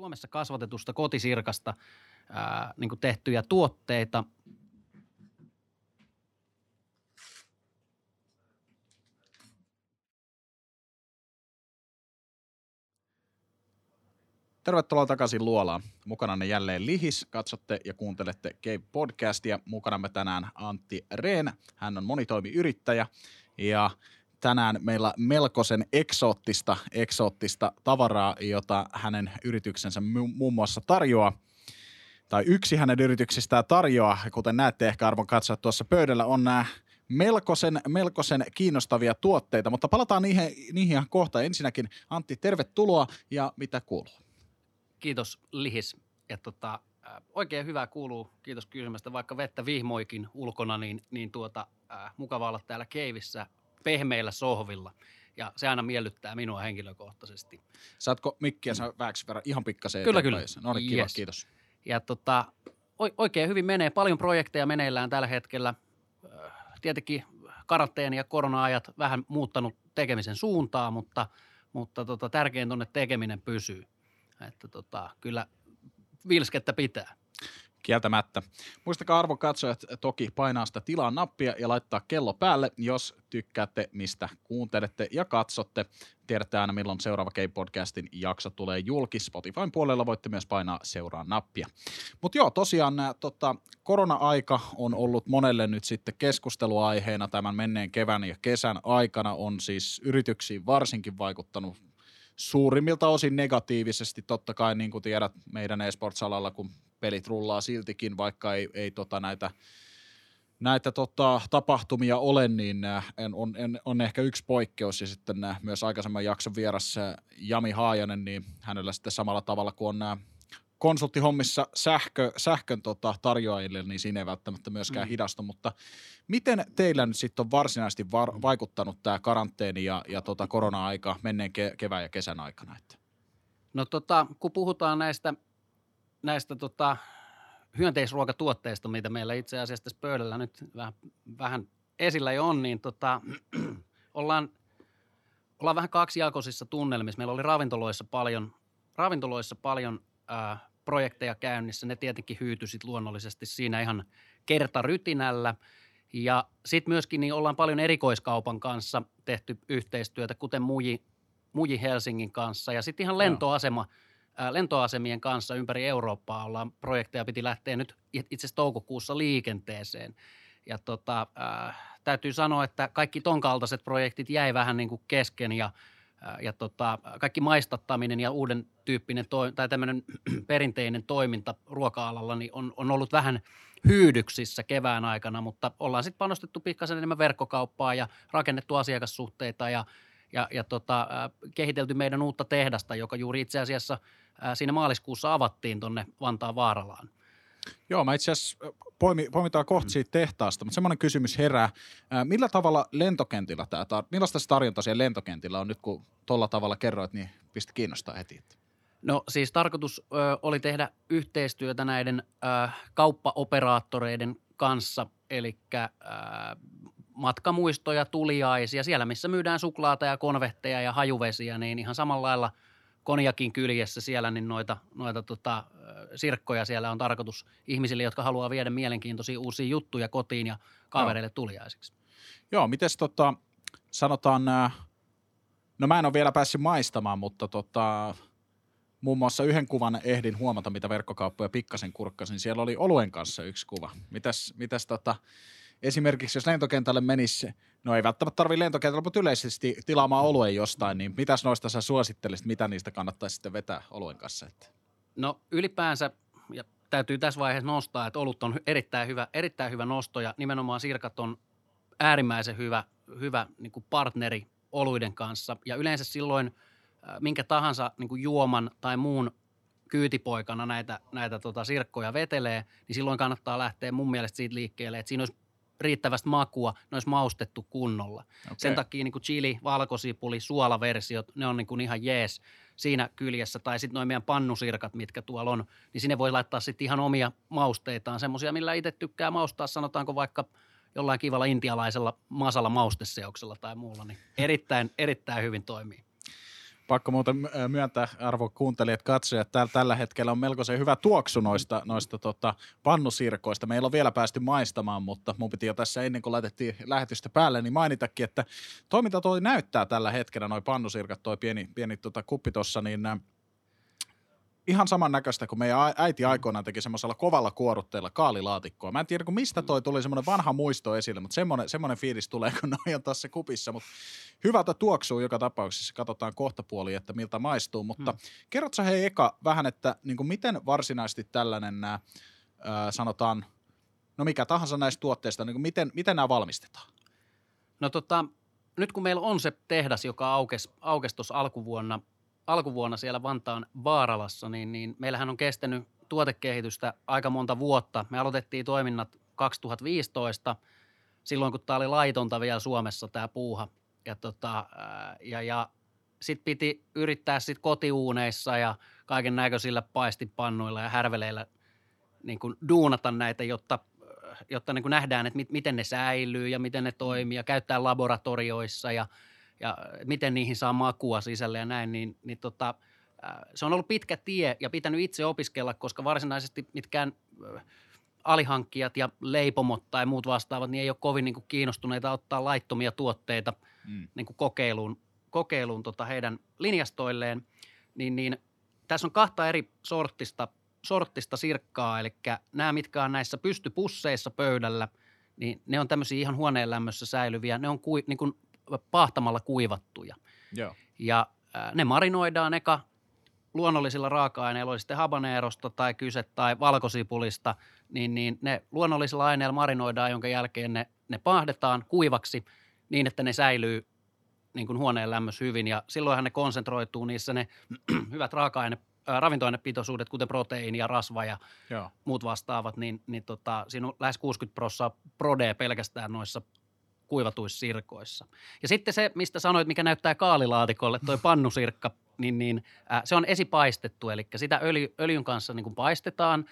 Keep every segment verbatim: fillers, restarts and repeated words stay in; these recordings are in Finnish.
Suomessa kasvatetusta kotisirkasta ää, niin kuin tehtyjä tuotteita. Tervetuloa takaisin luolaan. Mukananne jälleen Lihis. Katsotte ja kuuntelette Cave-podcastia. Mukanamme tänään Antti Reen. Hän on monitoimiyrittäjä ja tänään meillä melkoisen eksoottista, eksoottista tavaraa, jota hänen yrityksensä muun muassa tarjoaa. Tai yksi hänen yrityksistään tarjoaa. Kuten näette ehkä arvon katsoa tuossa pöydällä on nämä melkoisen, melkoisen kiinnostavia tuotteita, mutta palataan niihin, niihin ihan kohta. Ensinnäkin Antti, tervetuloa ja mitä kuuluu? Kiitos Lihis ja tota, oikein hyvää kuuluu, kiitos kysymästä, vaikka vettä vihmoikin ulkona, niin, niin tuota, äh, mukava olla täällä keivissä pehmeillä sohvilla ja se aina miellyttää minua henkilökohtaisesti. Saatko mikkiä sä vähäksi verran ihan pikkasen? Kyllä, kyllä. No niin, kiva, yes. Kiitos. Ja tota, oikein hyvin menee, paljon projekteja meneillään tällä hetkellä, tietenkin karanteeni ja korona-ajat vähän muuttanut tekemisen suuntaa, mutta, mutta tota, tärkeintä on, että tekeminen pysyy. Että tota, kyllä vilskettä pitää. Kieltämättä. Muistakaa arvon katsojat toki painaa sitä tilaa nappia ja laittaa kello päälle, jos tykkäätte, mistä kuuntelette ja katsotte. Tiedätte aina, milloin seuraava K-podcastin jakso tulee julki. Spotifyn puolella voitte myös painaa seuraa nappia. Mutta joo, tosiaan tota, korona-aika on ollut monelle nyt sitten keskusteluaiheena tämän menneen kevään ja kesän aikana. On siis yrityksiin varsinkin vaikuttanut suurimmilta osin negatiivisesti, totta kai niin kuin tiedät meidän e-sports-alalla, kun pelit rullaa siltikin, vaikka ei, ei tota näitä, näitä tota tapahtumia ole, niin en, on, en, on ehkä yksi poikkeus. Ja sitten myös aikaisemman jakson vieras Jami Haajanen, niin hänellä sitten samalla tavalla kuin on nämä konsulttihommissa sähkö, sähkön tota tarjoajille, niin siinä ei välttämättä myöskään mm. hidastu, mutta miten teillä nyt sitten on varsinaisesti var- vaikuttanut tämä karanteeni ja, ja tota korona-aika menneen ke- kevään ja kesän aikana? Että? No tota, kun puhutaan näistä, näistä tota hyönteisruokatuotteista, mitä meillä itse asiassa tässä pöydällä nyt vähän, vähän esillä jo on, niin tota, ollaan, ollaan vähän kaksijakoisissa tunnelmissa. Meillä oli ravintoloissa paljon, ravintoloissa paljon projekteja käynnissä, ne tietenkin hyytyi sit luonnollisesti siinä ihan kertarytinällä ja sitten myöskin niin ollaan paljon erikoiskaupan kanssa tehty yhteistyötä, kuten Muji, Muji Helsingin kanssa ja sitten ihan lentoasema, ää, lentoasemien kanssa ympäri Eurooppaa ollaan projekteja, piti lähteä nyt itse asiassa toukokuussa liikenteeseen ja tota, ää, täytyy sanoa, että kaikki ton kaltaiset projektit jäi vähän niin kuin kesken ja Ja tota, kaikki maistattaminen ja uuden tyyppinen toi, tai tämmöinen perinteinen toiminta ruoka-alalla niin on, on ollut vähän hyydyksissä kevään aikana, mutta ollaan sitten panostettu pikkasen enemmän verkkokauppaa ja rakennettu asiakassuhteita ja, ja, ja tota, kehitelty meidän uutta tehdasta, joka juuri itse asiassa siinä maaliskuussa avattiin tuonne Vantaan Vaaralaan. Joo, mä itse asiassa poimi, poimitaan kohti siitä tehtaasta, mutta semmoinen kysymys herää. Millä tavalla lentokentillä tämä, millaista se tarjonta siellä lentokentillä on nyt, kun tuolla tavalla kerroit, niin pistä kiinnostaa heti. No siis tarkoitus ö, oli tehdä yhteistyötä näiden ö, kauppaoperaattoreiden kanssa, eli matkamuistoja, tuliaisia, siellä missä myydään suklaata ja konvehteja ja hajuvesiä, niin ihan samalla lailla konjakin kyljessä siellä, niin noita, noita tota, sirkkoja siellä on tarkoitus ihmisille, jotka haluaa viedä mielenkiintoisia uusia juttuja kotiin ja kavereille no. tuliaisiksi. Joo, mites tota, sanotaan, no mä en ole vielä päässyt maistamaan, mutta tota, muun muassa yhden kuvan ehdin huomata, mitä verkkokauppoja pikkasen kurkkasin. Siellä oli oluen kanssa yksi kuva. Mitäs, mitäs tota, esimerkiksi jos lentokentälle menisi, no ei välttämättä tarvitse lentokentällä, mutta yleisesti tilaamaan oluen jostain, niin mitäs noista sä suosittelisit, mitä niistä kannattaisi sitten vetää oluen kanssa? Että? No ylipäänsä, ja täytyy tässä vaiheessa nostaa, että olut on erittäin hyvä, erittäin hyvä nosto ja nimenomaan sirkat on äärimmäisen hyvä, hyvä niin kuin partneri oluiden kanssa ja yleensä silloin minkä tahansa niin kuin juoman tai muun kyytipoikana näitä, näitä tota, sirkkoja vetelee, niin silloin kannattaa lähteä mun mielestä siitä liikkeelle, että siinä olisi riittävästi makua, ne olisi maustettu kunnolla. Okay. Sen takia niin kuin chili, valkosipuli, suolaversiot, ne on niin kuin ihan jees siinä kyljessä. Tai sitten nuo meidän pannusirkat, mitkä tuolla on, niin sinne voi laittaa sitten ihan omia mausteitaan. Semmoisia, millä itse tykkää maustaa, sanotaanko vaikka jollain kivalla intialaisella masala mausteseoksella tai muulla, niin erittäin, erittäin hyvin toimii. Pakko muuten myöntää, arvo kuuntelijat, katsojat, että täällä tällä hetkellä on melkoisen hyvä tuoksu noista, noista tota, pannusirkoista. Meillä on vielä päästy maistamaan, mutta mun piti jo tässä ennen kuin laitettiin lähetystä päälle, niin mainitakin, että toiminta toi näyttää tällä hetkellä, noi pannusirkat, toi pieni, pieni tota, kuppi tuossa, niin ihan samannäköistä kuin meidän äiti aikoinaan teki semmoisella kovalla kuorutteella kaalilaatikkoa. Mä en tiedä, mistä toi tuli semmoinen vanha muisto esille, mutta semmoinen, semmoinen fiilis tulee, kun noi on tässä kupissa. Mutta hyvältä tuoksuu joka tapauksessa. Katsotaan kohta puoliin, että miltä maistuu. Mutta hmm. kerrot sä hei eka vähän, että niin kuin miten varsinaisesti tällainen nämä, ää, sanotaan, no mikä tahansa näistä tuotteista, niin kuin miten, miten nämä valmistetaan? No tota, nyt kun meillä on se tehdas, joka aukesi aukes tuossa alkuvuonna, Alkuvuonna siellä Vantaan Vaaralassa, niin, niin meillähän on kestänyt tuotekehitystä aika monta vuotta. Me aloitettiin toiminnat kaksituhattaviisitoista, silloin kun tämä oli laitonta vielä Suomessa tämä puuha. Ja, tota, ja, ja sitten piti yrittää sit kotiuuneissa ja kaiken näköisillä paistipannuilla ja härveleillä niin kun duunata näitä, jotta, jotta niin kun nähdään, että mit, miten ne säilyy ja miten ne toimii ja käyttää laboratorioissa ja ja miten niihin saa makua sisälle ja näin, niin, niin tota, se on ollut pitkä tie ja pitänyt itse opiskella, koska varsinaisesti mitkään alihankkijat ja leipomot tai muut vastaavat, niin ei ole kovin niin kuin kiinnostuneita ottaa laittomia tuotteita mm. niin kuin kokeiluun, kokeiluun tota heidän linjastoilleen. Niin, niin, tässä on kahta eri sorttista, sorttista sirkkaa, eli nämä, mitkä on näissä pystypusseissa pöydällä, niin ne on tämmöisiä ihan huoneen lämmössä säilyviä, ne on kuin, niin kuin paahtamalla kuivattuja. Joo. Ja äh, ne marinoidaan eka luonnollisilla raaka-aineilla, oli sitten habaneerosta tai kyse tai valkosipulista, niin, niin ne luonnollisilla aineilla marinoidaan, jonka jälkeen ne, ne paahdetaan kuivaksi niin, että ne säilyy niin kuin huoneen lämmössä hyvin ja silloinhan ne konsentroituu niissä ne hyvät raaka-aine, äh, ravintoainepitoisuudet, kuten proteiini ja rasva ja Joo. muut vastaavat, niin, niin tota, siinä on lähes kuusikymmentä prosenttia prodea pelkästään noissa kuivatuissa sirkoissa. Ja sitten se, mistä sanoit, mikä näyttää kaalilaatikolle, toi pannusirkka, niin, niin äh, se on esipaistettu, eli sitä öljy, öljyn kanssa niin kuin paistetaan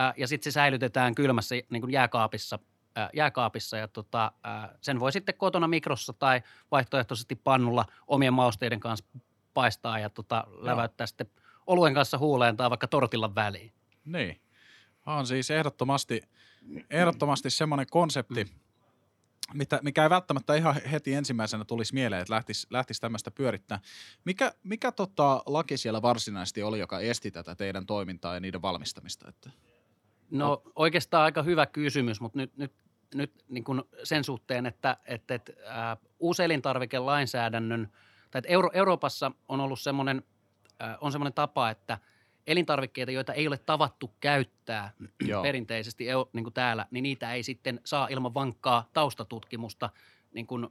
äh, ja sitten se säilytetään kylmässä niin kuin jääkaapissa, äh, jääkaapissa ja tota, äh, sen voi sitten kotona mikrossa tai vaihtoehtoisesti pannulla omien mausteiden kanssa paistaa ja tota, läväyttää sitten oluen kanssa huuleen tai vaikka tortillan väliin. Niin, on siis ehdottomasti, ehdottomasti semmoinen konsepti, Mitä, mikä ei välttämättä ihan heti ensimmäisenä tulisi mieleen, että lähtisi, lähtisi tämmöistä pyörittää. Mikä, mikä tota laki siellä varsinaisesti oli, joka esti tätä teidän toimintaa ja niiden valmistamista? Että? No oikeastaan aika hyvä kysymys, mutta nyt, nyt, nyt niin kuin sen suhteen, että, että, että ää, uusi elintarvikelainsäädännön, tai että Euro- Euroopassa on ollut semmoinen, ää, on semmoinen tapa, että elintarvikkeita, joita ei ole tavattu käyttää Joo. perinteisesti niin kuin täällä, niin niitä ei sitten saa ilman vankkaa taustatutkimusta niin kuin, äh,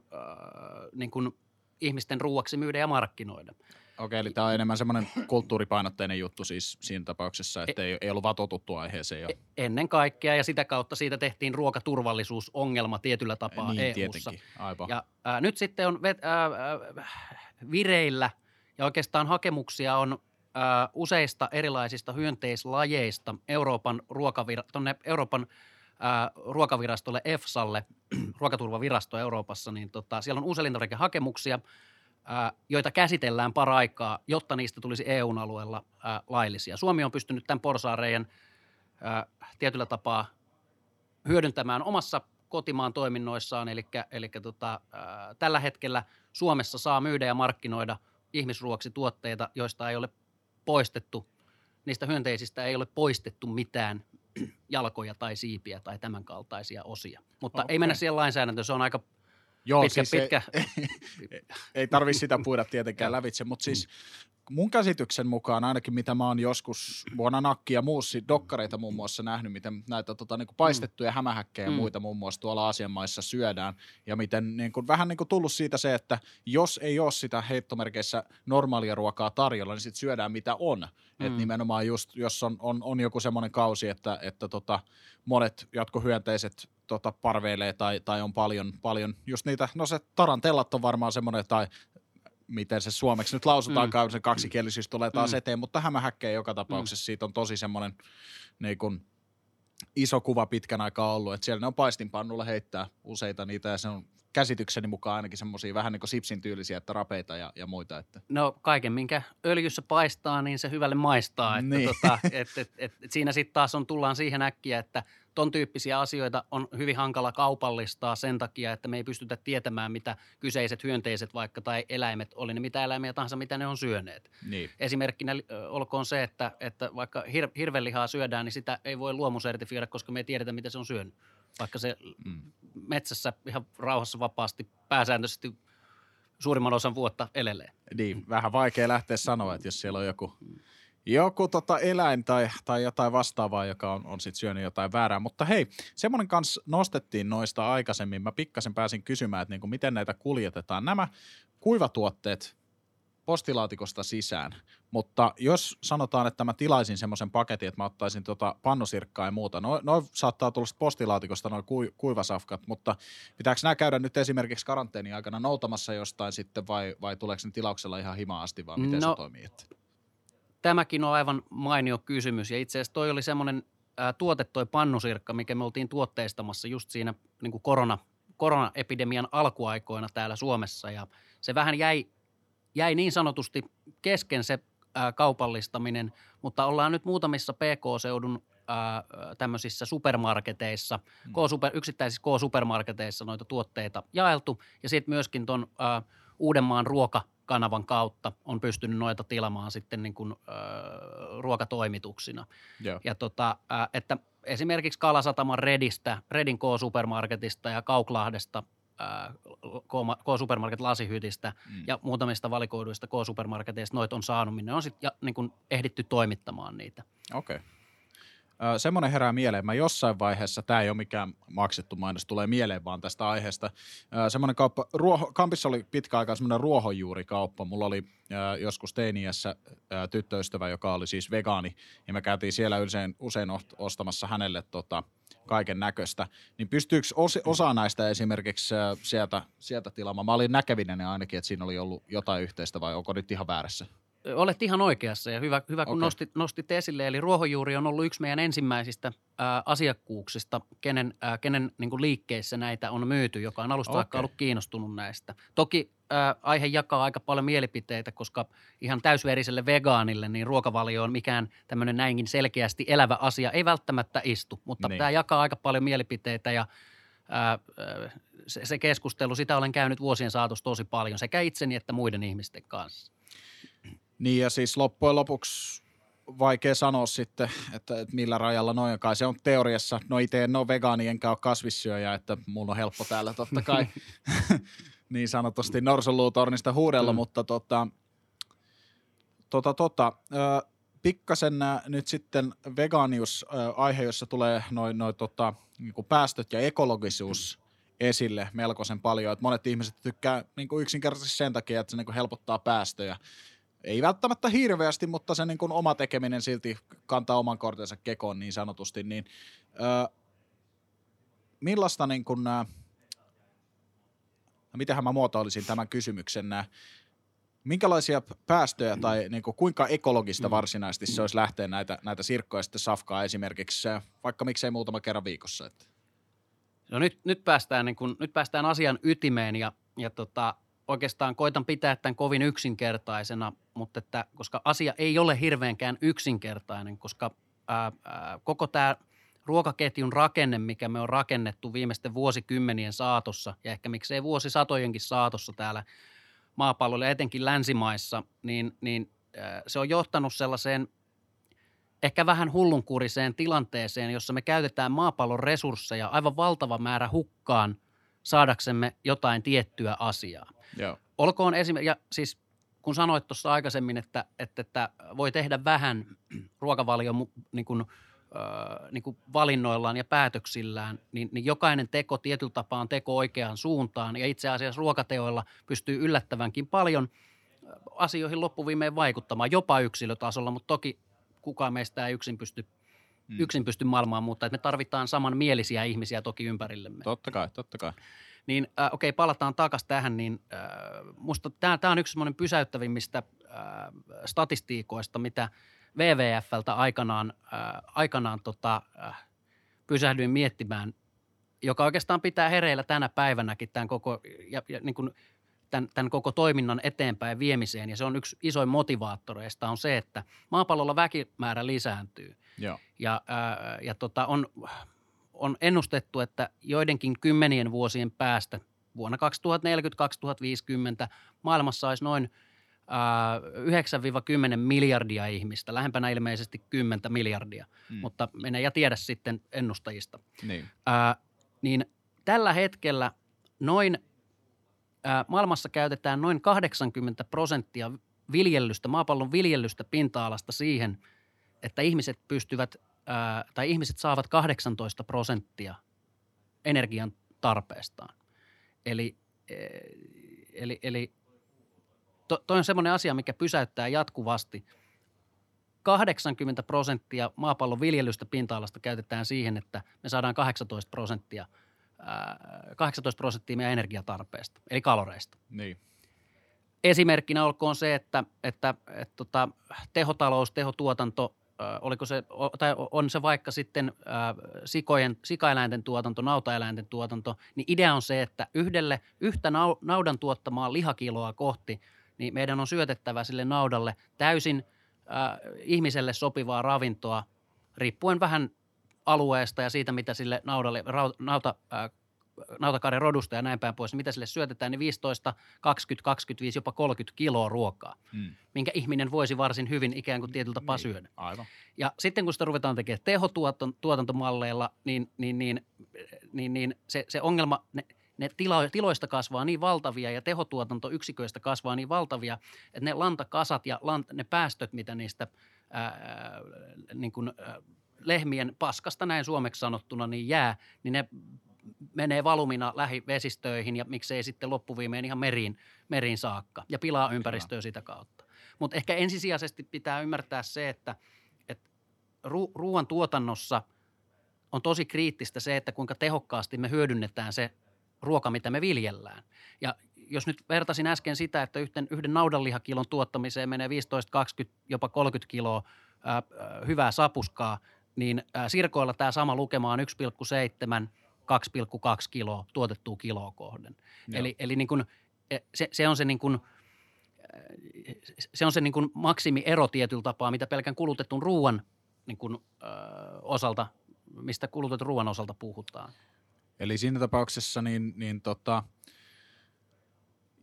niin kuin ihmisten ruuaksi myydä ja markkinoida. Okei, eli tämä on enemmän semmoinen kulttuuripainotteinen juttu siis siinä tapauksessa, että ei, ei ollut vatotuttu aiheeseen. Jo. Ennen kaikkea, ja sitä kautta siitä tehtiin ruokaturvallisuusongelma tietyllä tapaa niin, E U:ssa. Aivan. Ja äh, nyt sitten on vet, äh, vireillä, ja oikeastaan hakemuksia on useista erilaisista hyönteislajeista Euroopan, ruokavira- tonne Euroopan ää, ruokavirastolle EFSAlle, ruokaturvavirasto Euroopassa, niin tota, siellä on uuselintarvikehakemuksia, ää, joita käsitellään paraikaa, jotta niistä tulisi E U:n alueella ää, laillisia. Suomi on pystynyt tämän porsaanreiän ää, tietyllä tapaa hyödyntämään omassa kotimaan toiminnoissaan, eli, eli tota, ää, tällä hetkellä Suomessa saa myydä ja markkinoida ihmisruoksi tuotteita, joista ei ole poistettu, niistä hyönteisistä ei ole poistettu mitään jalkoja tai siipiä tai tämän kaltaisia osia. Mutta okay. ei mennä siihen lainsäädäntöön, se on aika Joo, pitkä. Siis pitkä. Ei, ei tarvitse sitä puida tietenkään lävitse, mutta siis mun käsityksen mukaan ainakin mitä mä oon joskus vuonna nakki ja muussi dokkareita muun muassa nähnyt, miten näitä tota, niin kuin paistettuja mm. hämähäkkejä ja muita muun muassa tuolla Aasian maissa syödään ja miten niin kuin, vähän niin kuin tullut siitä se, että jos ei ole sitä heittomerkeissä normaalia ruokaa tarjolla, niin sit syödään mitä on. Mm. Että nimenomaan just, jos on, on, on joku semmoinen kausi, että, että tota, monet jatkohyönteiset tota, parveilee tai, tai on paljon, paljon just niitä, no se tarantellat on varmaan semmoinen tai miten se suomeksi nyt lausutaankaan, mm. se kaksikielisyys tulee taas mm. eteen, mutta hämähäkkejä joka tapauksessa, mm. siitä on tosi semmoinen niin kuin iso kuva pitkän aikaa ollut, että siellä ne on paistinpannulla heittää useita niitä ja se on käsitykseni mukaan ainakin semmoisia vähän niin kuin sipsin tyylisiä, että rapeita ja, ja muita. Että. No kaiken, minkä öljyssä paistaa, niin se hyvälle maistaa. Että niin. tota, et, et, et, et siinä sitten taas on, tullaan siihen äkkiä, että ton tyyppisiä asioita on hyvin hankala kaupallistaa sen takia, että me ei pystytä tietämään, mitä kyseiset hyönteiset vaikka tai eläimet oli, niin mitä eläimiä tahansa, mitä ne on syöneet. Niin. Esimerkkinä olkoon se, että, että vaikka hir- hirvenlihaa syödään, niin sitä ei voi luomusertifioida, koska me ei tiedetä, mitä se on syönyt. Vaikka se mm. metsässä ihan rauhassa vapaasti pääsääntöisesti suurimman osan vuotta elelee. Niin, vähän vaikea lähteä sanoa, että jos siellä on joku... Joku tota eläin tai, tai jotain vastaavaa, joka on, on sitten syönyt jotain väärää. Mutta hei, semmoinen kanssa nostettiin noista aikaisemmin. Mä pikkasen pääsin kysymään, että niinku, miten näitä kuljetetaan. Nämä kuivatuotteet postilaatikosta sisään. Mutta jos sanotaan, että mä tilaisin semmoisen paketin, että mä ottaisin tota pannusirkkaa ja muuta. No, no saattaa tulla postilaatikosta noin kuivasafkat, mutta pitääkö nämä käydä nyt esimerkiksi karanteeni aikana noutamassa jostain sitten vai, vai tuleeko ne tilauksella ihan himaan asti vai miten no. se toimii? Tämäkin on aivan mainio kysymys ja itse asiassa toi oli semmoinen ää, tuote, toi pannusirkka, mikä me oltiin tuotteistamassa just siinä niin kuin korona, koronaepidemian alkuaikoina täällä Suomessa ja se vähän jäi, jäi niin sanotusti kesken se ää, kaupallistaminen, mutta ollaan nyt muutamissa P K-seudun ää, tämmöisissä supermarketeissa, mm. K-super, yksittäisissä K-supermarketeissa noita tuotteita jaeltu ja sitten myöskin ton ää, Uudenmaan ruoka kanavan kautta on pystynyt noita tilamaan sitten niin kuin, äh, ruokatoimituksina. Joo. Ja tota, äh, että esimerkiksi Kalasataman Redistä, Redin K-supermarketista ja Kauklahdesta, äh, K-supermarket-lasihytistä mm. ja muutamista valikoiduista K-supermarketeista noita on saanut, minne on sitten niin kuin ehditty toimittamaan niitä. Okei. Okay. Semmoinen herää mieleen. Mä jossain vaiheessa, tämä ei ole mikään maksettu mainos, tulee mieleen vaan tästä aiheesta. Semmoinen kauppa, ruoho, Kampissa oli pitkä aikaa semmoinen ruohonjuurikauppa. Mulla oli ää, joskus teiniässä ää, tyttöystävä, joka oli siis vegaani, ja me käytiin siellä usein, usein ostamassa hänelle tota, kaiken näköistä. Niin pystyykö os, osa näistä esimerkiksi ää, sieltä, sieltä tilaamaan? Mä olin näkevinäni ainakin, että siinä oli ollut jotain yhteistä, vai onko nyt ihan väärässä? Olet ihan oikeassa ja hyvä, hyvä kun okay. nostit, nostit esille. Eli ruohonjuuri on ollut yksi meidän ensimmäisistä ää, asiakkuuksista, kenen, ää, kenen niin kuin liikkeissä näitä on myyty, joka on alusta okay. alkaa ollut kiinnostunut näistä. Toki ää, aihe jakaa aika paljon mielipiteitä, koska ihan täysveriselle vegaanille niin ruokavalio on mikään tämmöinen näinkin selkeästi elävä asia. Ei välttämättä istu, mutta niin. tämä jakaa aika paljon mielipiteitä ja ää, se, se keskustelu, sitä olen käynyt vuosien saatossa tosi paljon sekä itseni että muiden ihmisten kanssa. Niin ja siis loppujen lopuksi vaikea sanoa sitten, että, että millä rajalla noin on kai. Se on teoriassa, no itse en ole vegaani enkä ole kasvissyöjä, että mun on helppo täällä totta kai niin sanotusti norsunluutornista huudella, mm. mutta tota, tota, tota, ö, pikkasen nyt sitten vegaanius-aihe, jossa tulee noin noi, tota, niinku päästöt ja ekologisuus esille melkoisen paljon, että monet ihmiset tykkää niinku yksinkertaisesti sen takia, että se niinku helpottaa päästöjä. Ei välttämättä hirveästi, mutta se niin kuin oma tekeminen silti kantaa oman kortensa kekoon niin sanotusti. Niin, öö, millaista, niin kuin, no, mitenhän mä muotoilisin tämän kysymyksen, minkälaisia päästöjä tai niin kuin, kuinka ekologista varsinaisesti se olisi lähteä näitä, näitä sirkkoja sitten safkaa esimerkiksi, vaikka miksei muutama kerran viikossa. Että. No nyt, nyt, päästään, niin kuin, nyt päästään asian ytimeen ja, ja tota... Oikeastaan koitan pitää tämän kovin yksinkertaisena, mutta että, koska asia ei ole hirveänkään yksinkertainen, koska ää, ää, koko tämä ruokaketjun rakenne, mikä me on rakennettu viimeisten vuosikymmenien saatossa ja ehkä miksei vuosisatojenkin saatossa täällä maapallolla, etenkin länsimaissa, niin, niin ää, se on johtanut sellaiseen ehkä vähän hullunkuriseen tilanteeseen, jossa me käytetään maapallon resursseja aivan valtava määrä hukkaan saadaksemme jotain tiettyä asiaa. Joo. Olkoon esimerkiksi, ja siis kun sanoit tuossa aikaisemmin, että, että, että voi tehdä vähän ruokavalion niin kuin, äh, niin kuin valinnoillaan ja päätöksillään, niin, niin jokainen teko tietyllä tapaa on teko oikeaan suuntaan, ja itse asiassa ruokateoilla pystyy yllättävänkin paljon asioihin loppuviimein vaikuttamaan, jopa yksilötasolla, mutta toki kukaan meistä ei yksin pysty Hmm. yksin pysty maailmaan muuttaa, että me tarvitaan samanmielisiä ihmisiä toki ympärillemme. Totta kai, totta kai. Niin äh, okei, okay, palataan takaisin tähän, niin äh, musta tämä on yksi semmoinen pysäyttävimmistä äh, statistiikoista, mitä W W F:ltä aikanaan, äh, aikanaan tota, äh, pysähdyin miettimään joka oikeastaan pitää hereillä tänä päivänäkin tämän koko, ja, ja niin kuin tämän, tämän koko toiminnan eteenpäin viemiseen. Ja se on yksi isoin motivaattoreista on se, että maapallolla väkimäärä lisääntyy. Joo. Ja, ää, ja tota, on, on ennustettu, että joidenkin kymmenien vuosien päästä vuonna kaksituhattaneljäkymmentä kaksituhattaviisikymmentä maailmassa olisi noin yhdeksän kymmenen miljardia ihmistä, lähempänä ilmeisesti kymmentä miljardia, mm. mutta mene ja tiedä sitten ennustajista. Niin, ää, niin tällä hetkellä noin, ää, maailmassa käytetään noin kahdeksankymmentä prosenttia viljelystä, maapallon viljelystä pinta-alasta siihen, että ihmiset pystyvät ää, tai ihmiset saavat kahdeksantoista prosenttia energian tarpeestaan. Eli, eli, eli to, toi on semmoinen asia, mikä pysäyttää jatkuvasti. kahdeksankymmentä prosenttia maapallon viljelystä pinta-alasta käytetään siihen, että me saadaan kahdeksantoista prosenttia, kahdeksantoista prosenttia meidän energiatarpeesta, eli kaloreista. Niin. Esimerkkinä olkoon se, että, että, että, että tehotalous, tehotuotanto, oliko se, tai on se vaikka sitten ää, sikojen, sikaeläinten tuotanto, nautaeläinten tuotanto, niin idea on se, että yhdelle yhtä nau, naudan tuottamaa lihakiloa kohti, niin meidän on syötettävä sille naudalle täysin ää, ihmiselle sopivaa ravintoa, riippuen vähän alueesta ja siitä, mitä sille naudalle, rau, nauta, ää, nautakarjan rodusta ja näin päin pois, niin mitä sille syötetään, niin viisitoista, kaksikymmentä, kaksikymmentäviisi, jopa kolmekymmentä kiloa ruokaa, mm. minkä ihminen voisi varsin hyvin ikään kuin tietyllä tapaa niin, syödä. Aivan. Ja sitten kun sitä ruvetaan tekemään tehotuotantomalleilla, niin, niin, niin, niin, niin se, se ongelma, ne, ne tila, tiloista kasvaa niin valtavia ja tehotuotantoyksiköistä kasvaa niin valtavia, että ne lantakasat ja lant, ne päästöt, mitä niistä ää, niin kuin, ää, lehmien paskasta näin suomeksi sanottuna niin jää, niin ne menee valumina lähivesistöihin ja miksei sitten loppuviimeen ihan meriin, meriin saakka ja pilaa ympäristöä sitä kautta. Mutta ehkä ensisijaisesti pitää ymmärtää se, että, että ru- ruoan tuotannossa on tosi kriittistä se, että kuinka tehokkaasti me hyödynnetään se ruoka, mitä me viljellään. Ja jos nyt vertasin äsken sitä, että yhden, yhden naudanlihakilon tuottamiseen menee viisitoista, kaksikymmentä, jopa kolmekymmentä kiloa ää, hyvää sapuskaa, niin ää, sirkoilla tämä sama lukema on yksi pilkku seitsemän kaksi pilkku kaksi kiloa tuotettua kiloa kohden. Joo. Eli, eli niin kuin, se, se on se, niin kuin, se, on se niin kuin maksimiero tietyllä tapaa, mitä pelkän kulutetun ruoan niin kuin, ö, osalta, mistä kulutetun ruoan osalta puhutaan. Eli siinä tapauksessa, niin, niin tota,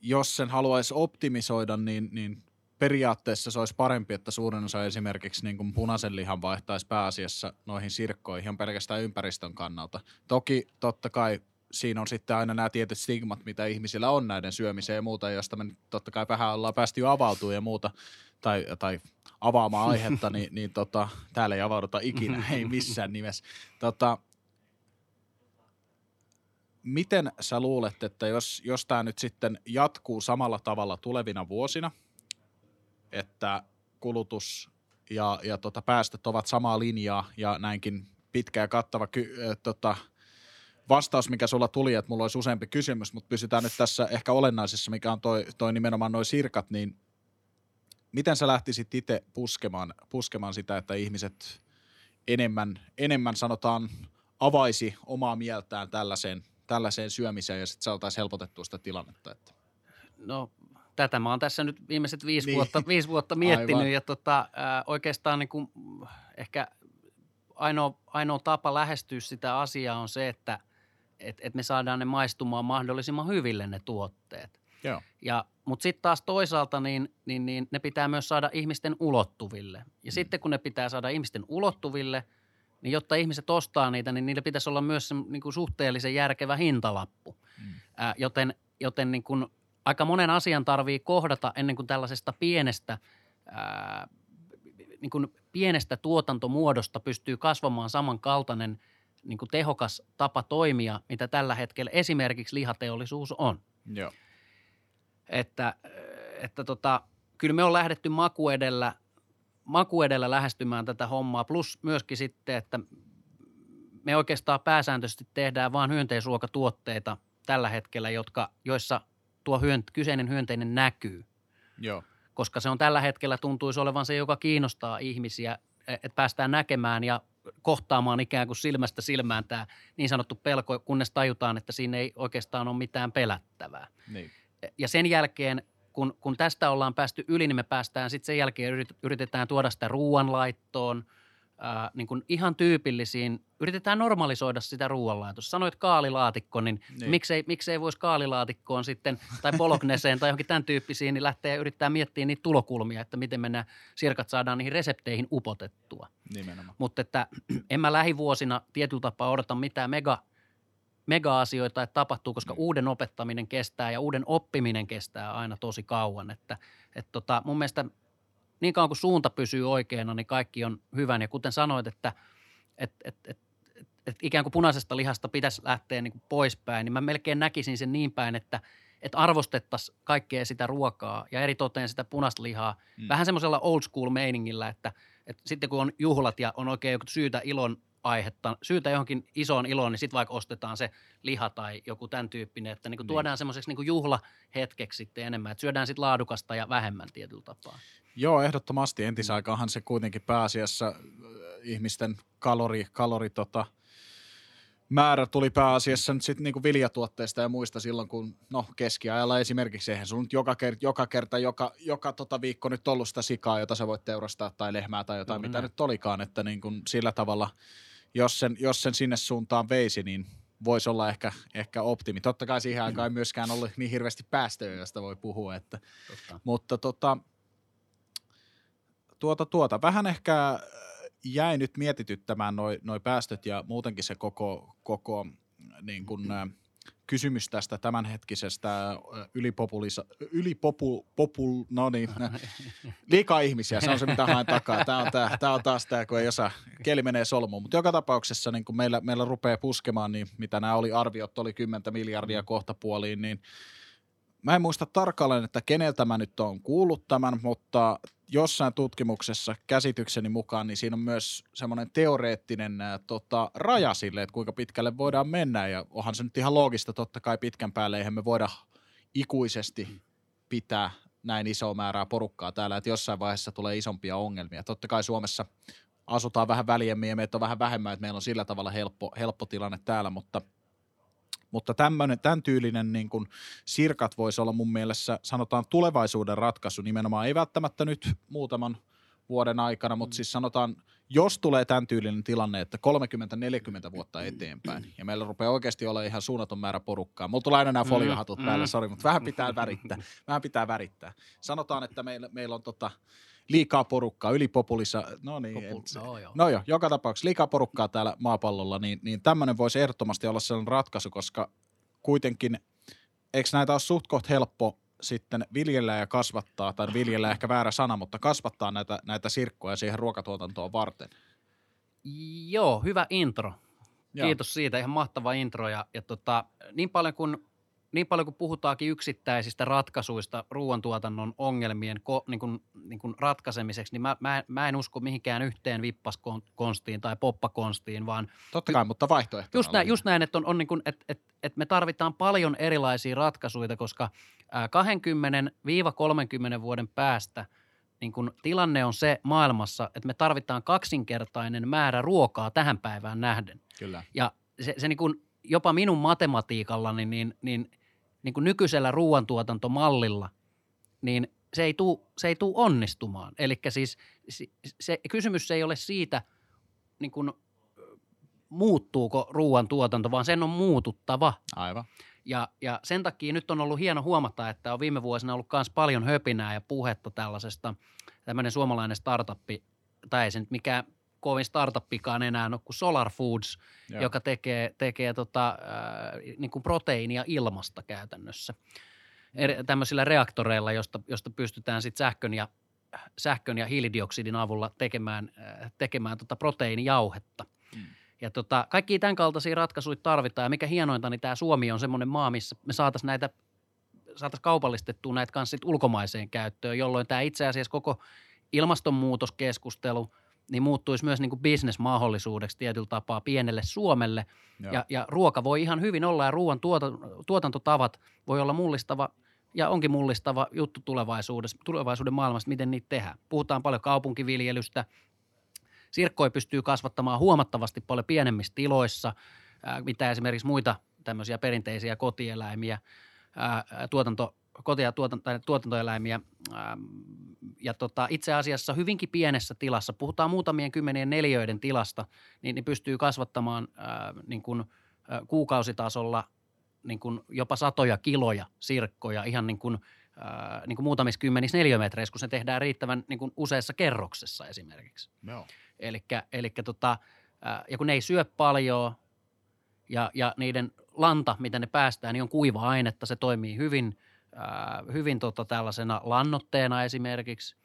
jos sen haluaisi optimisoida, niin, niin periaatteessa se olisi parempi, että suurin osa esimerkiksi niin kuin punaisen lihan vaihtaisi pääasiassa noihin sirkkoihin ihan pelkästään ympäristön kannalta. Toki totta kai siinä on sitten aina nämä tietyt stigmat, mitä ihmisillä on näiden syömiseen ja muuta, josta me totta kai vähän ollaan päästy jo avautumaan ja muuta tai, tai avaamaan aihetta, niin, niin tota, täällä ei avauduta ikinä, ei missään nimessä. Tota, miten sä luulet, että jos, jos tämä nyt sitten jatkuu samalla tavalla tulevina vuosina, että kulutus ja, ja tota päästöt ovat samaa linjaa ja näinkin pitkä ja kattava ky, äh, tota, vastaus, mikä sulla tuli, että mulla olisi useampi kysymys, mutta pysytään nyt tässä ehkä olennaisessa, mikä on toi, toi nimenomaan noi sirkat, niin miten sä lähtisit itse puskemaan, puskemaan sitä, että ihmiset enemmän, enemmän sanotaan avaisi omaa mieltään tällaiseen, tällaiseen syömiseen ja sitten saataisiin helpotettua sitä tilannetta? Että. No. Tätä mä oon tässä nyt viimeiset viisi, niin. vuotta, viisi vuotta miettinyt Aivan. ja tota, ää, oikeastaan niin kuin ehkä ainoa, ainoa tapa lähestyä sitä asiaa on se, että et, et me saadaan ne maistumaan mahdollisimman hyville ne tuotteet. Joo. Ja, mutta sitten taas toisaalta niin, niin, niin ne pitää myös saada ihmisten ulottuville. Ja mm. sitten kun ne pitää saada ihmisten ulottuville, niin jotta ihmiset ostaa niitä, niin niillä pitäisi olla myös se, niin kuin suhteellisen järkevä hintalappu, mm. ää, joten, joten niin kuin aika monen asian tarvii kohdata ennen kuin tällaisesta pienestä, ää, niin kuin pienestä tuotantomuodosta pystyy kasvamaan samankaltainen niin kuin tehokas tapa toimia, mitä tällä hetkellä esimerkiksi lihateollisuus on. Joo. Että, että tota, kyllä me on lähdetty maku edellä, maku edellä lähestymään tätä hommaa, plus myöskin sitten, että me oikeastaan pääsääntöisesti tehdään vaan hyönteisruokatuotteita tällä hetkellä, jotka, joissa – tuo hyönt- kyseinen hyönteinen näkyy, Joo. koska se on tällä hetkellä tuntuisi olevan se, joka kiinnostaa ihmisiä, että päästään näkemään ja kohtaamaan ikään kuin silmästä silmään tämä niin sanottu pelko, kunnes tajutaan, että siinä ei oikeastaan ole mitään pelättävää. Niin. Ja sen jälkeen, kun, kun tästä ollaan päästy yli, niin me päästään sitten sen jälkeen yritetään tuoda sitä ruoanlaittoon, Äh, niin kuin ihan tyypillisiin, yritetään normalisoida sitä ruoanlaitosta. Sanoit kaalilaatikko, niin, niin. miksei, miksei voisi kaalilaatikkoon sitten, tai bologneseen tai johonkin tämän tyyppisiin, niin lähtee yrittää miettiä niitä tulokulmia, että miten me nämä sirkat saadaan niihin resepteihin upotettua. Nimenomaan. Mutta että en mä lähivuosina tietyllä tapaa odota mitään mega, mega-asioita, että tapahtuu, koska niin. uuden opettaminen kestää ja uuden oppiminen kestää aina tosi kauan. Että, että tota, mun mielestä niin kauan kuin suunta pysyy oikeana, niin kaikki on hyvän. Ja kuten sanoit, että et, et, et, et, et ikään kuin punaisesta lihasta pitäisi lähteä niin kuin poispäin, niin mä melkein näkisin sen niin päin, että et arvostettaisiin kaikkea sitä ruokaa ja eritoten sitä punaista lihaa. Mm. Vähän semmoisella old school meiningillä, että et sitten kun on juhlat ja on oikein joku syytä ilon aihetta, syytä johonkin isoon iloon, niin sitten vaikka ostetaan se liha tai joku tämän tyyppinen, että niin kuin niin. tuodaan semmoiseksi niin kuin juhlahetkeksi sitten enemmän, että syödään sitten laadukasta ja vähemmän tietyllä tapaa. Joo, ehdottomasti. Entisaikaanhan se kuitenkin pääasiassa ihmisten kalori, kalori tota, määrä tuli pääasiassa nyt sitten niinku viljatuotteista ja muista silloin, kun no keskiajalla esimerkiksi, eihän sun nyt joka, ker- joka kerta, joka, joka tota viikko nyt ollut sitä sikaa, jota sä voit teurastaa tai lehmää tai jotain, no, mitä näin. Nyt olikaan, että niin kun sillä tavalla, jos sen, jos sen sinne suuntaan veisi, niin voisi olla ehkä, ehkä optimi. Totta kai siihen aikaan ei myöskään ollut niin hirveästi päästöjä, josta voi puhua, että, mutta tota... Tuota, tuota. Vähän ehkä jäi nyt mietityttämään noi, noi päästöt ja muutenkin se koko, koko niin kun, mm-hmm. kysymys tästä tämänhetkisestä ylipopulisa, ylipopu, popul, no niin, liikaa ihmisiä, se on se mitä haen takaa. Tämä on, tää, tää on taas tämä, kun ei osaa, kieli menee solmuun, mutta joka tapauksessa niin kun meillä, meillä rupeaa puskemaan, niin mitä nämä oli arviot, oli kymmentä miljardia kohta puoliin, niin mä en muista tarkalleen, että keneltä mä nyt oon kuullut tämän, mutta jossain tutkimuksessa käsitykseni mukaan, niin siinä on myös semmoinen teoreettinen ää, tota, raja sille, että kuinka pitkälle voidaan mennä. Ja onhan se nyt ihan loogista, totta kai pitkän päälle eihän me voida ikuisesti pitää näin isoa määrää porukkaa täällä, että jossain vaiheessa tulee isompia ongelmia. Totta kai Suomessa asutaan vähän väljemmin ja meitä on vähän vähemmän, että meillä on sillä tavalla helppo, helppo tilanne täällä, mutta Mutta tämmönen, tämän tyylinen niin kuin sirkat voisi olla mun mielessä, sanotaan tulevaisuuden ratkaisu nimenomaan, ei välttämättä nyt muutaman vuoden aikana, mutta mm. siis sanotaan, jos tulee tämän tyylinen tilanne, että kolmekymmentä neljäkymmentä vuotta eteenpäin ja meillä rupeaa oikeasti olla ihan suunnaton määrä porukkaa. Mulla tulee aina nämä foliohatut mm. päälle, sori, mutta vähän pitää värittää, vähän pitää värittää. Sanotaan, että meillä, meillä on tota... liikaa porukkaa, ylipopulissa, no niin, Popul- no, joo. no joo, joka tapauksessa liikaa porukkaa täällä maapallolla, niin, niin tämmöinen voisi ehdottomasti olla sellainen ratkaisu, koska kuitenkin, eikö näitä ole suht koht helppo sitten viljellä ja kasvattaa, tai viljellä ehkä väärä sana, mutta kasvattaa näitä, näitä sirkkoja siihen ruokatuotantoon varten? Joo, hyvä intro. Joo. Kiitos siitä, ihan mahtava intro, ja, ja tota, niin paljon kuin Niin paljon kuin puhutaankin yksittäisistä ratkaisuista ruoantuotannon ongelmien ko, niin kuin, niin kuin ratkaisemiseksi, niin mä, mä, mä en usko mihinkään yhteen vippaskonstiin tai poppakonstiin, vaan... Totta kai, y- mutta vaihtoehtona. Just näin, just näin että on, on niin kuin, et, et, et me tarvitaan paljon erilaisia ratkaisuja, koska kaksikymmentä–kolmekymmentä vuoden päästä niin kuin tilanne on se maailmassa, että me tarvitaan kaksinkertainen määrä ruokaa tähän päivään nähden. Kyllä. Ja se, se niin kuin... Jopa minun matematiikallani, niin, niin, niin kuin nykyisellä ruoantuotantomallilla, niin se ei tule se ei tule onnistumaan. Eli siis se kysymys ei ole siitä, niin kuin, muuttuuko ruoantuotanto, vaan sen on muututtava. Aivan. Ja, ja sen takia nyt on ollut hieno huomata, että on viime vuosina ollut myös paljon höpinää ja puhetta tällaisesta, tämmöinen suomalainen startuppi, tai ei se nyt mikään kovin startuppikaan enää on kuin Solar Foods, Joo. joka tekee, tekee tota, äh, niin kuin proteiinia ilmasta käytännössä er, tämmöisillä reaktoreilla, josta, josta pystytään sitten sähkön ja, sähkön ja hiilidioksidin avulla tekemään, äh, tekemään tota proteiinijauhetta. Hmm. Ja tota, kaikki tämän kaltaisia ratkaisuja tarvitaan ja mikä hienointa, niin tämä Suomi on semmoinen maa, missä me saataisiin näitä, saataisiin kaupallistettua näitä kanssa sitten ulkomaiseen käyttöön, jolloin tämä itse asiassa koko ilmastonmuutoskeskustelu niin muuttuisi myös niin kuin bisnesmahdollisuudeksi tietyllä tapaa pienelle Suomelle. Ja, ja ruoka voi ihan hyvin olla ja ruoan tuotantotavat voi olla mullistava ja onkin mullistava juttu tulevaisuudessa, tulevaisuuden maailmassa, miten niitä tehdään. Puhutaan paljon kaupunkiviljelystä, Sirkkoja pystyy kasvattamaan huomattavasti paljon pienemmissä tiloissa, mitä esimerkiksi muita tämmöisiä perinteisiä kotieläimiä, tuotanto, koti- ja tuotanto, tuotantoeläimiä. Ja tota, itse asiassa hyvinkin pienessä tilassa, puhutaan muutamien kymmenien neliöiden tilasta, niin ne pystyy kasvattamaan niin kuin kuukausitasolla niin kuin jopa satoja kiloja sirkkoja ihan niin kuin, äh, niin kuin muutamissa kymmenissä neliömetreissä, kun se tehdään riittävän niin kuin useassa kerroksessa esimerkiksi. No. Elikkä, elikkä tota, äh, ja kun ne ei syö paljon ja, ja niiden lanta, mitä ne päästään, niin on kuiva-ainetta, se toimii hyvin, äh, hyvin tota tällaisena lannoitteena esimerkiksi.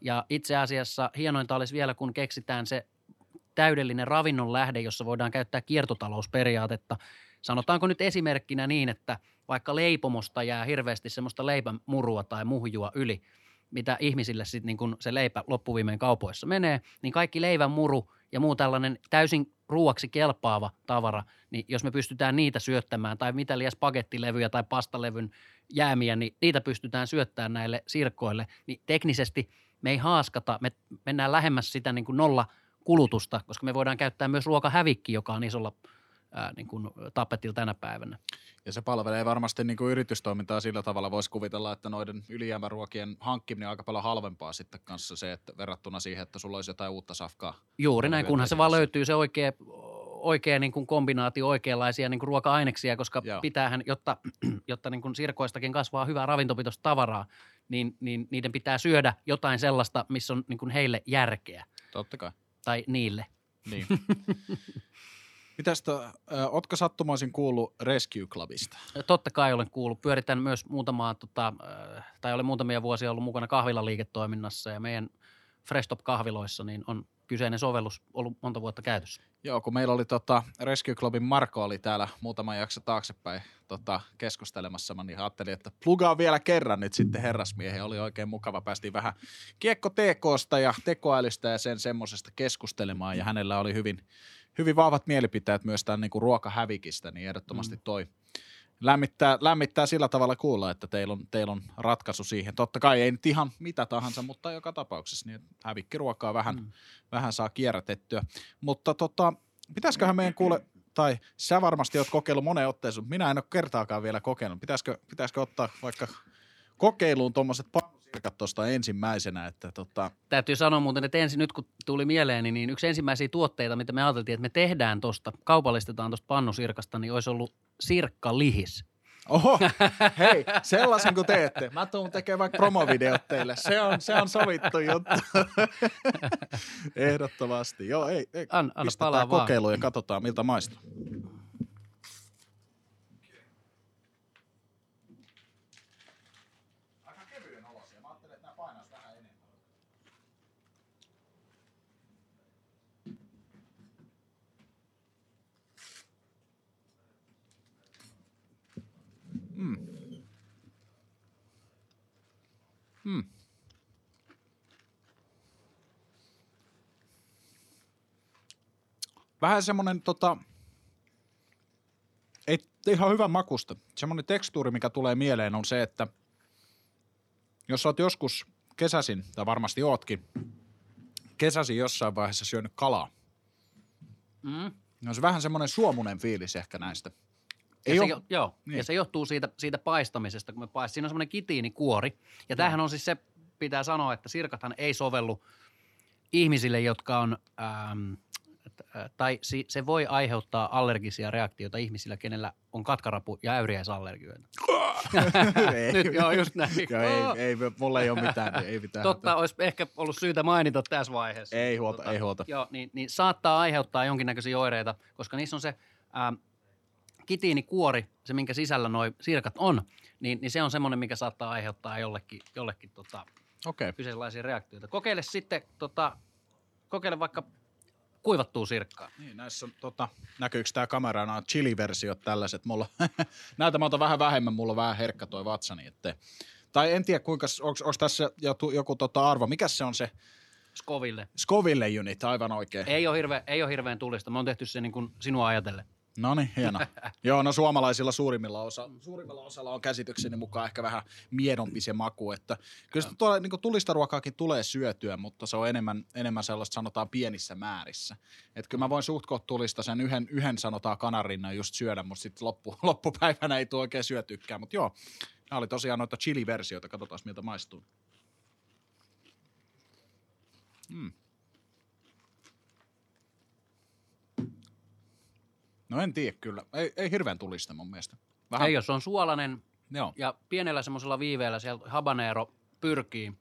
Ja itse asiassa hienointa olisi vielä, kun keksitään se täydellinen ravinnon lähde, jossa voidaan käyttää kiertotalousperiaatetta. Sanotaanko nyt esimerkkinä niin, että vaikka leipomosta jää hirveästi semmoista leipämurua tai muhjua yli, mitä ihmisille sitten niin kun se leipä loppuviimein kaupoissa menee, niin kaikki leivän muru ja muu tällainen täysin ruuaksi kelpaava tavara, niin jos me pystytään niitä syöttämään tai mitä liian spagettilevyjä tai pastalevyn jäämiä, niin niitä pystytään syöttämään näille sirkoille, niin teknisesti me ei haaskata, me mennään lähemmäs sitä niin kuin nolla kulutusta, koska me voidaan käyttää myös ruokahävikki, joka on isolla Ää, niin kuin tapetilla tänä päivänä. Ja se palvelee varmasti niin kuin yritystoimintaa sillä tavalla. Voisi kuvitella, että noiden ylijäämäruokien hankkiminen on aika paljon halvempaa sitten kanssa se, että verrattuna siihen, että sulla olisi jotain uutta safkaa. Juuri näin, kunhan se vaan löytyy se oikea, oikea niin kuin kombinaatio, oikeanlaisia niin kuin ruoka-aineksia, koska Joo. pitäähän, jotta, jotta niin kuin sirkoistakin kasvaa hyvää ravintopitoista tavaraa, niin, niin niiden pitää syödä jotain sellaista, missä on niin kuin heille järkeä. Totta kai. Tai niille. Niin. Mitäs, ootko sattumaisin kuullut Rescue Clubista? Totta kai olen kuullut. Pyöritän myös muutamaa, tota, tai olen muutamia vuosia ollut mukana kahvilaliiketoiminnassa ja meidän Fresh Stop kahviloissa niin on kyseinen sovellus ollut monta vuotta käytössä. Joo, kun meillä oli tota, Rescue Clubin Marko oli täällä muutama jakso taaksepäin tota, keskustelemassa, mä niin ajattelin, että plugaa vielä kerran nyt sitten herrasmiehen. Oli oikein mukava, päästiin vähän kiekko-tee koosta ja tekoälystä ja sen semmoisesta keskustelemaan ja hänellä oli hyvin... Hyvin vahvat mielipiteet myös tämän niin kuin ruokahävikistä, niin ehdottomasti toi lämmittää, lämmittää sillä tavalla kuulla, että teillä on, teillä on ratkaisu siihen. Totta kai ei nyt ihan mitä tahansa, mutta joka tapauksessa niin hävikkiruokaa vähän, mm. vähän saa kierrätettyä. Mutta tota, pitäisiköhän meidän kuule, tai sä varmasti oot kokeillut moneen otteeseen, mutta minä en ole kertaakaan vielä kokenut. Pitäisikö, pitäisikö ottaa vaikka kokeiluun tuommoiset pa- tuosta ensimmäisenä, että tota... Täytyy sanoa muuten, että ensin nyt kun tuli mieleeni, niin yksi ensimmäisiä tuotteita, mitä me ajateltiin, että me tehdään tuosta, kaupallistetaan tuosta pannusirkasta, niin olisi ollut sirkkalihis. Oho, hei, sellaisen kun teette. Mä tuun tekemään vaikka promovideot teille. Se on, se on sovittu juttu. Ehdottomasti. Joo, ei, ei. An, anna pistetään kokeiluun ja katsotaan, miltä maistuu. Mm. Mm. Vähän semmonen tota, ei ihan hyvän makusta. Semmonen tekstuuri, mikä tulee mieleen on se, että jos oot joskus kesäsin, tai varmasti ootkin, kesäsin jossain vaiheessa syönyt kalaa. Mm. No se vähän semmonen suomunen fiilis ehkä näistä. Ja se, jo, joo, niin. ja se johtuu siitä, siitä paistamisesta, kun me paistaa. Siinä on semmoinen kitiinikuori. Ja tämähän on siis se, pitää sanoa, että sirkathan ei sovellu ihmisille, jotka on, ähm, tai si, se voi aiheuttaa allergisia reaktioita ihmisillä, kenellä on katkarapu- ja äyriäisallergioita. Nyt joo, just näin. Joo, ei, ei, mulla ei ole mitään. Ei mitään Totta, olisi ehkä ollut syytä mainita tässä vaiheessa. Ei huolta, tota, ei huolta. Joo, niin, niin saattaa aiheuttaa jonkinnäköisiä oireita, koska niissä on se... Ähm, kitiinikuori, se minkä sisällä noi sirkat on, niin, niin se on semmoinen, mikä saattaa aiheuttaa jollekin, jollekin tota, okay. kyseenlaisia reaktioita. Kokeile sitten, tota, kokeile vaikka kuivattua sirkkaa. Niin, näissä on, tota, näkyykö tää kamera, nämä chili-versiot tällaiset, mulla, näitä mä otan vähän vähemmän, mulla on vähän herkkä toi vatsani, ettei. Tai en tiedä, kuinka, onko tässä joku, joku tota, arvo, mikä se on se? Scoville. Scoville unit, aivan oikein. Ei ole hirveän, hirveän tulista, me on tehty se niin kuin sinua ajatellen. No niin, hieno. Joo, no suomalaisilla suurimmilla, osa, suurimmilla osalla on käsitykseni mukaan ehkä vähän miedompi se maku, että kyllä sitä tuolla, niin kuin tulista ruokaakin tulee syötyä, mutta se on enemmän, enemmän sellaista sanotaan pienissä määrissä. Että kyllä mä voin suht koht tulista sen yhden, yhden sanotaan kanarinnan just syödä, mutta sitten loppu, loppupäivänä ei tule oikein syötykään, mutta joo, nämä oli tosiaan noita chili-versioita, katsotaan miltä maistuu. Mm. No en tiedä kyllä. Ei, ei hirveän tulista mun mielestä. Vähän... Ei, jos on suolainen joo. Ja pienellä semmoisella viiveellä siellä habanero pyrkii,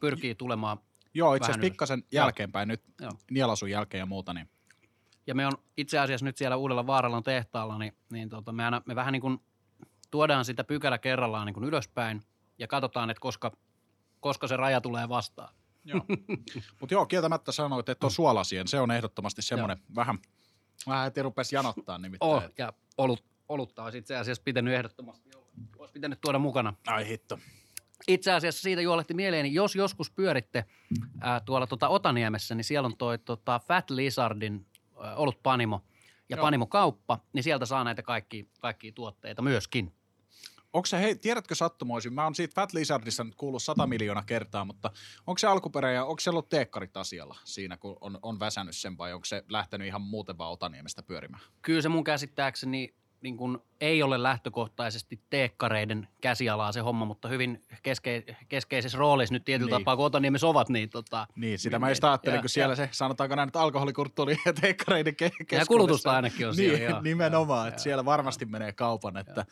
pyrkii tulemaan. Joo, itse asiassa pikkasen jälkeenpäin nyt joo. Nielasun jälkeen ja muuta. Niin. Ja me on itse asiassa nyt siellä Uudella Vaaralan tehtaalla, niin, niin tota, me, aina, me vähän niin kuin tuodaan sitä pykälä kerrallaan niin kuin ylöspäin ja katsotaan, että koska, koska se raja tulee vastaan. Joo, mutta joo, kieltämättä sanoit, että on suolasien. Se on ehdottomasti semmoinen vähän... Vähän heti rupesi janottaa nimittäin. Oh, ja olut, olutta olisi itse asiassa pitänyt ehdottomasti. Olisi pitänyt tuoda mukana. Ai hitto. Itse asiassa siitä juolehti mieleeni, jos joskus pyöritte ää, tuolla tuota Otaniemessä, niin siellä on toi tota Fat Lizardin ä, olutpanimo ja joo. Panimokauppa, niin sieltä saa näitä kaikkia, kaikkia tuotteita myöskin. Onko se, hei, tiedätkö sattumoisin, mä oon siitä Fat Lizardissa nyt kuullut sata miljoonaa kertaa, mutta onko se alkuperä ja onko se ollut teekkarit asialla siinä, kun on, on väsännyt sen vai onko se lähtenyt ihan muuten vaan Otaniemestä pyörimään? Kyllä se mun käsittääkseni niin kun ei ole lähtökohtaisesti teekkareiden käsialaa se homma, mutta hyvin keske- keskeisessä roolissa nyt tietyllä niin. Tapaa, kun Otaniemessä ovat. Niin, tota, niin sitä mä just ajattelin, kun siellä ja, se, sanotaanko näin, että alkoholikulttuuri ja teekkareiden ke- keskuudessa. Ja kulutusta ainakin on siellä. Niin, joo, nimenomaan, joo, että joo, siellä varmasti joo, menee kaupan. Että,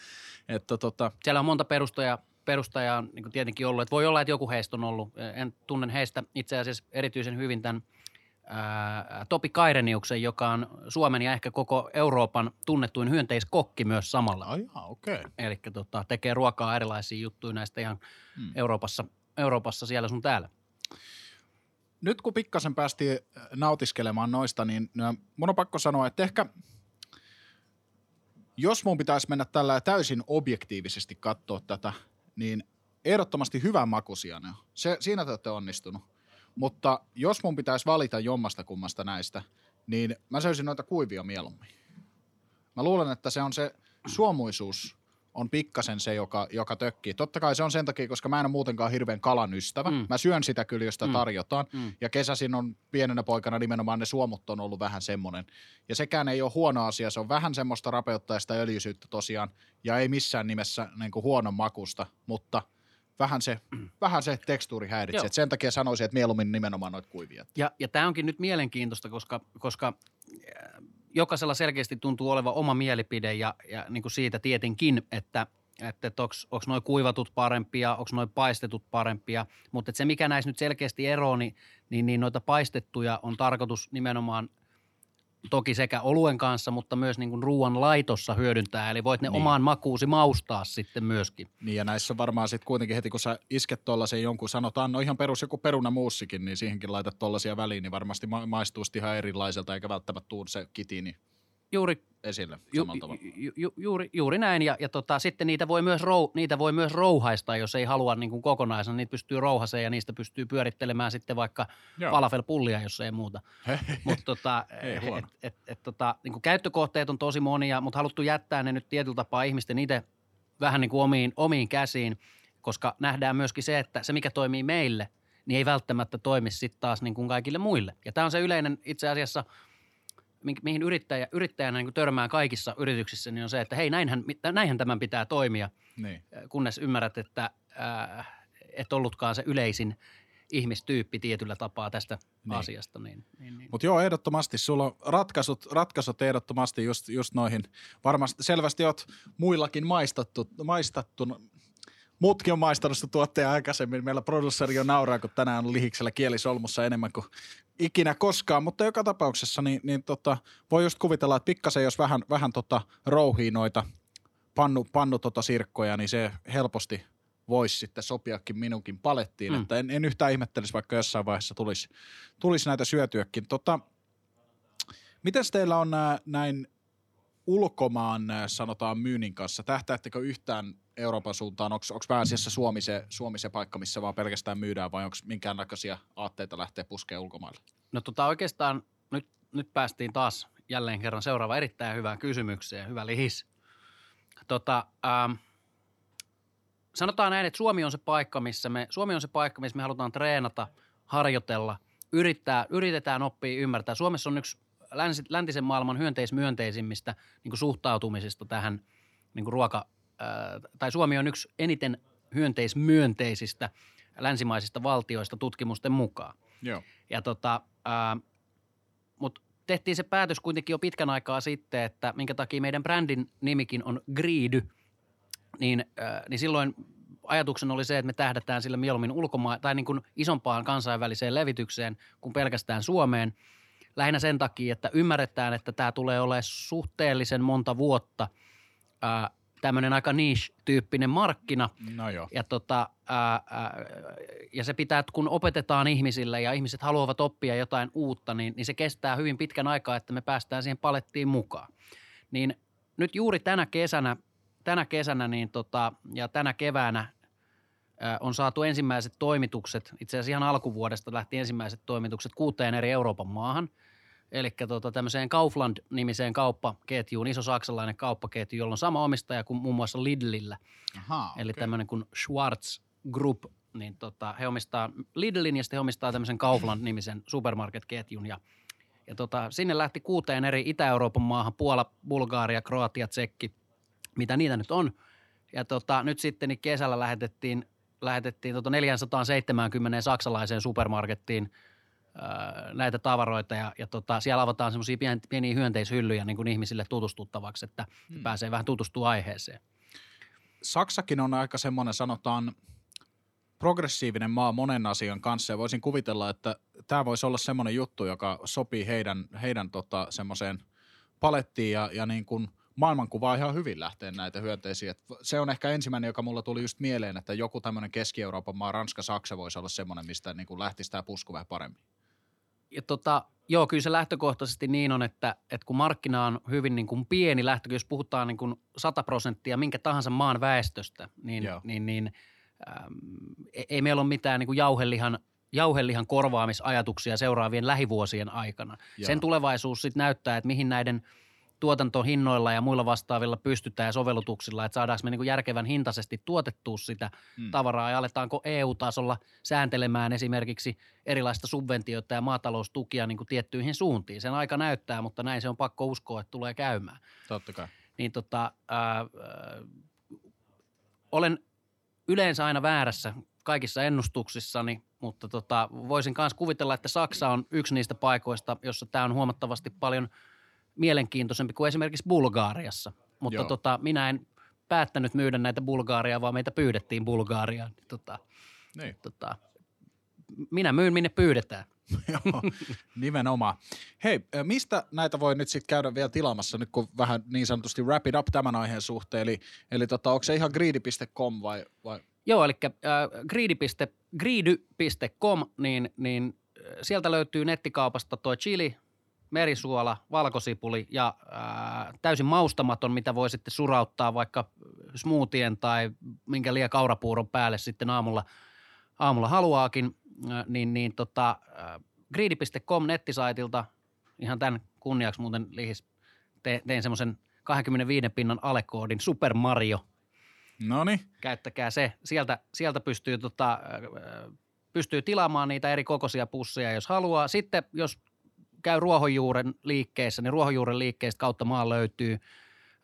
että, tota. Siellä on monta perustajaa, perustajaa niin tietenkin ollut, että voi olla, että joku heistä on ollut. En tunnen heistä itse asiassa erityisen hyvin tämän Topi Kaireniuksen, joka on Suomen ja ehkä koko Euroopan tunnettuin hyönteiskokki myös samalla. Ai jaa, okei. Okay. Eli tota, tekee ruokaa erilaisia juttuja näistä ihan hmm. Euroopassa, Euroopassa siellä sun täällä. Nyt kun pikkasen päästiin nautiskelemaan noista, niin mun on pakko sanoa, että ehkä jos mun pitäisi mennä tällä täysin objektiivisesti katsoa tätä, niin ehdottomasti hyvän makuisia ne on. Se, siinä te olette onnistunut. Mutta jos mun pitäisi valita jommasta kummasta näistä, niin mä söisin noita kuivia mieluummin. Mä luulen, että se on se suomuisuus on pikkasen se, joka, joka tökkii. Totta kai se on sen takia, koska mä en ole muutenkaan hirveän kalan ystävä. Mm. Mä syön sitä kyllä, jos sitä mm. tarjotaan. Mm. Ja kesäsin on pienenä poikana nimenomaan ne suomut on ollut vähän semmoinen. Ja sekään ei ole huono asia. Se on vähän semmoista rapeuttaista öljyisyyttä tosiaan. Ja ei missään nimessä niin kuin huonon makusta, mutta... Vähän se, vähän se tekstuuri häiritsee. Sen takia sanoisin, että mieluummin nimenomaan noita kuivia. Ja, ja tämä onkin nyt mielenkiintoista, koska, koska jokaisella selkeästi tuntuu olevan oma mielipide ja, ja niin kuin siitä tietenkin, että, että onko noi kuivatut parempia, onko noi paistetut parempia. Mutta se, mikä näissä nyt selkeästi eroo, niin, niin, niin noita paistettuja on tarkoitus nimenomaan toki sekä oluen kanssa, mutta myös niin kuin ruoan laitossa hyödyntää, eli voit ne niin. Omaan makuusi maustaa sitten myöskin. Niin ja näissä varmaan sitten kuitenkin heti, kun sä isket tuollaisen jonkun, sanotaan, no ihan perus joku perunamuussikin, niin siihenkin laitat tuollaisia väliin, niin varmasti ma- maistuu sitten ihan erilaiselta, eikä välttämättä tuu se kitiini juuri, esille samalla tavalla. Ju, ju, juuri, juuri näin, ja, ja tota, sitten niitä voi, myös rou, niitä voi myös rouhaista, jos ei halua niin kuin kokonaisena, niitä pystyy rouhaseen ja niistä pystyy pyörittelemään sitten vaikka falafel-pullia, jos ei muuta. Mutta tota, et, et, et, tota, niin käyttökohteet on tosi monia, mutta haluttu jättää ne nyt tietyllä tapaa ihmisten itse vähän niin kuin omiin, omiin käsiin, koska nähdään myöskin se, että se mikä toimii meille, niin ei välttämättä toimi sitten taas niin kuin kaikille muille. Ja tämä on se yleinen itse asiassa... mihin yrittäjä, yrittäjänä niin törmää kaikissa yrityksissä, niin on se, että hei, näinhän, näinhän tämän pitää toimia, niin. Kunnes ymmärrät, että äh, et ollutkaan se yleisin ihmistyyppi tietyllä tapaa tästä niin. Asiasta. Niin, niin, niin. Mutta joo, ehdottomasti sulla on ratkaisut, ratkaisut ehdottomasti just, just noihin. Varmasti selvästi oot muillakin maistattu, maistattun. Muutkin on maistanut sitä tuotteja aikaisemmin. Meillä produsseri jo nauraa, kun tänään on lihiksellä kielisolmussa enemmän kuin ikinä koskaan. Mutta joka tapauksessa niin, niin tota, voi just kuvitella, että pikkasen jos vähän, vähän tota, rouhii noita pannu, pannu tota sirkkoja, niin se helposti voisi sitten sopiakin minunkin palettiin. Mm. Että en, en yhtään ihmettelisi, vaikka jossain vaiheessa tulisi, tulisi näitä syötyäkin. Tota, mites teillä on nää, näin ulkomaan, sanotaan, myynnin kanssa? Tähtäättekö yhtään Euroopan suuntaan? Onko pääasiassa Suomi se, Suomi se paikka, missä vaan pelkästään myydään, vai onko minkäännäköisiä aatteita lähteä puskemaan ulkomaille? No tota oikeastaan nyt, nyt päästiin taas jälleen kerran seuraava erittäin hyvää kysymykseen. Hyvä lihis. Tota, ähm, sanotaan näin, että Suomi on se paikka, missä me, Suomi on se paikka, missä me halutaan treenata, harjoitella, yrittää, yritetään oppia, ymmärtää. Suomessa on yksi länsi, läntisen maailman hyönteismyönteisimmistä niin kuin suhtautumisista tähän niin kuin ruoka, äh, tai Suomi on yksi eniten hyönteismyönteisistä länsimaisista valtioista tutkimusten mukaan. Joo. Ja tota, äh, mut tehtiin se päätös kuitenkin jo pitkän aikaa sitten, että minkä takia meidän brändin nimikin on Greedy, niin, äh, niin silloin ajatuksena oli se, että me tähdätään sillä mieluummin ulkomaan tai niin kuin isompaan kansainväliseen levitykseen kuin pelkästään Suomeen. Lähinnä sen takia, että ymmärretään, että tämä tulee olemaan suhteellisen monta vuotta äh, tämmöinen aika niche-tyyppinen markkina. No joo. Ja, tota, ää, ää, ja se pitää, että kun opetetaan ihmisille ja ihmiset haluavat oppia jotain uutta, niin, niin se kestää hyvin pitkän aikaa, että me päästään siihen palettiin mukaan. Niin nyt juuri tänä kesänä, tänä kesänä niin tota, ja tänä keväänä ää, on saatu ensimmäiset toimitukset, itse asiassa ihan alkuvuodesta lähti ensimmäiset toimitukset kuuteen eri Euroopan maahan. Eli tota, tämmöiseen Kaufland-nimiseen kauppaketjuun, iso saksalainen kauppaketju, jolla on sama omistaja kuin muun muassa Lidlillä. Aha, eli okay. Tämmöinen kuin Schwarz Group, niin tota, he omistaa Lidlin ja sitten he omistaa tämmöisen Kaufland-nimisen supermarket-ketjun. Ja, ja tota, sinne lähti kuuteen eri Itä-Euroopan maahan, Puola, Bulgaria, Kroatia, Tsekki, mitä niitä nyt on. Ja tota, nyt sitten niin kesällä lähetettiin, lähetettiin tota neljäsataaseitsemänkymmentä saksalaiseen supermarkettiin näitä tavaroita ja, ja tota, siellä avataan semmoisia pien, pieniä hyönteishyllyjä niin kuin ihmisille tutustuttavaksi, että hmm. pääsee vähän tutustua aiheeseen. Saksakin on aika semmoinen, sanotaan, progressiivinen maa monen asian kanssa ja voisin kuvitella, että tämä voisi olla semmoinen juttu, joka sopii heidän, heidän tota, semmoiseen palettiin ja, ja niin kuin maailmankuvaa ihan hyvin lähtee näitä hyönteisiä. Se on ehkä ensimmäinen, joka mulla tuli just mieleen, että joku tämmöinen Keski-Euroopan maa, Ranska, Saksa voisi olla semmoinen, mistä niin kuin lähtisi tämä pusku vähän paremmin. Ja tota, joo, kyllä se lähtökohtaisesti niin on, että, että kun markkina on hyvin niin kuin pieni lähtö, jos puhutaan niin kuin sata prosenttia minkä tahansa maan väestöstä, niin, niin, niin ähm, ei meillä ole mitään niin kuin jauhelihan, jauhelihan korvaamisajatuksia seuraavien lähivuosien aikana. Joo. Sen tulevaisuus sitten näyttää, että mihin näiden tuotantohinnoilla ja muilla vastaavilla pystytään ja sovellutuksilla, että saadaanko me niin kuin järkevän hintaisesti tuotettua sitä hmm. tavaraa ja aletaanko E U-tasolla sääntelemään esimerkiksi erilaista subventioita ja maataloustukia niin kuin tiettyihin suuntiin. Sen aika näyttää, mutta näin se on pakko uskoa, että tulee käymään. Totta kai. Niin tota, ää, ää, olen yleensä aina väärässä kaikissa ennustuksissani, mutta tota, voisin myös kuvitella, että Saksa on yksi niistä paikoista, jossa tämä on huomattavasti paljon mielenkiintoisempi kuin esimerkiksi Bulgaariassa, mutta tota, minä en päättänyt myydä näitä Bulgaariaa, vaan meitä pyydettiin Bulgaariaan. Tota, niin. tota, minä myyn, minne pyydetään. Joo, nimenomaan. Hei, mistä näitä voi nyt sitten käydä vielä tilaamassa, nyt kun vähän niin sanotusti wrap it up tämän aiheen suhteen, eli, eli tota, onko se ihan greedy piste com vai? vai? Joo, eli äh, greedy piste com, niin, niin sieltä löytyy nettikaupasta toi chili, merisuola, valkosipuli ja ää, täysin maustamaton, mitä voi sitten surauttaa vaikka smoothien tai minkä liian kaurapuuron päälle sitten aamulla, aamulla haluaakin, ää, niin, niin tota, greedy piste com nettisaitilta, ihan tämän kunniaksi muuten lihis, te, tein semmoisen kaksikymmentäviisi pinnan alekoodin Super Mario. Noniin. Käyttäkää se, sieltä, sieltä pystyy, tota, ää, pystyy tilaamaan niitä eri kokoisia pusseja, jos haluaa. Sitten jos käy Ruohonjuuren liikkeissä, niin Ruohonjuuren liikkeistä kautta maan löytyy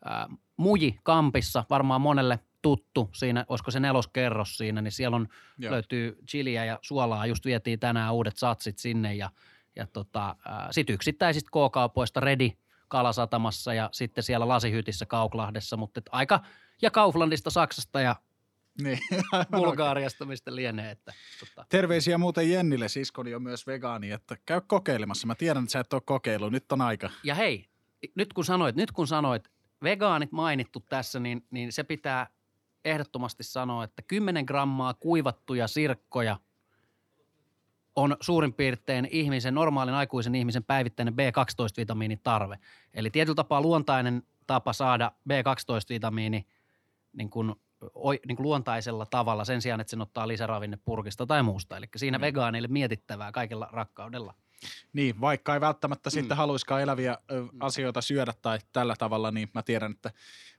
ää, Muji Kampissa, varmaan monelle tuttu siinä, olisiko se neloskerros siinä, niin siellä on, löytyy chiliä ja suolaa, just vietiin tänään uudet satsit sinne ja, ja tota, sitten yksittäisistä K-kaupoista Redi Kalasatamassa ja sitten siellä Lasihytissä Kauklahdessa, mutta aika ja Kauflandista, Saksasta ja niin. Bulgaariasta, mistä lienee. Että, tota. Terveisiä muuten Jennille, siskoni on myös vegaani, että käy kokeilemassa. Mä tiedän, että sä et ole kokeillut, nyt on aika. Ja hei, nyt kun sanoit, nyt kun sanoit vegaanit mainittu tässä, niin, niin se pitää ehdottomasti sanoa, että kymmenen grammaa kuivattuja sirkkoja on suurin piirtein ihmisen, normaalin aikuisen ihmisen päivittäinen B kaksitoista vitamiinitarve. Eli tietyllä tapaa luontainen tapa saada B kaksitoista vitamiini niin kuin O, niin luontaisella tavalla sen sijaan, että sen ottaa lisäravinne purkista tai muusta. Eli siinä mm. vegaanille mietittävää kaikella rakkaudella. Niin, vaikka ei välttämättä mm. sitten haluiskaan eläviä ö, asioita syödä tai tällä tavalla, niin mä tiedän, että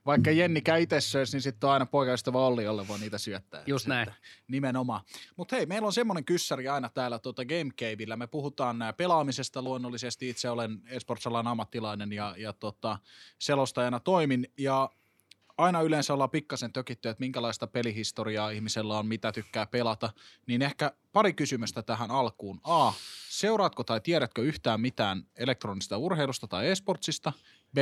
vaikka Jennikä itse söisi, niin sitten on aina poikaystävä Olli, jolle voi niitä syöttää. Just näin. Että, nimenomaan. Mutta hei, meillä on semmoinen kyssäri aina täällä tuota Game Caveillä. Me puhutaan pelaamisesta luonnollisesti. Itse olen esports-alan ammattilainen ja, ja tota, selostajana toimin ja aina yleensä ollaan pikkasen tökitty, että minkälaista pelihistoriaa ihmisellä on, mitä tykkää pelata, niin ehkä pari kysymystä tähän alkuun. A. Seuraatko tai tiedätkö yhtään mitään elektronista urheilusta tai esportsista? B.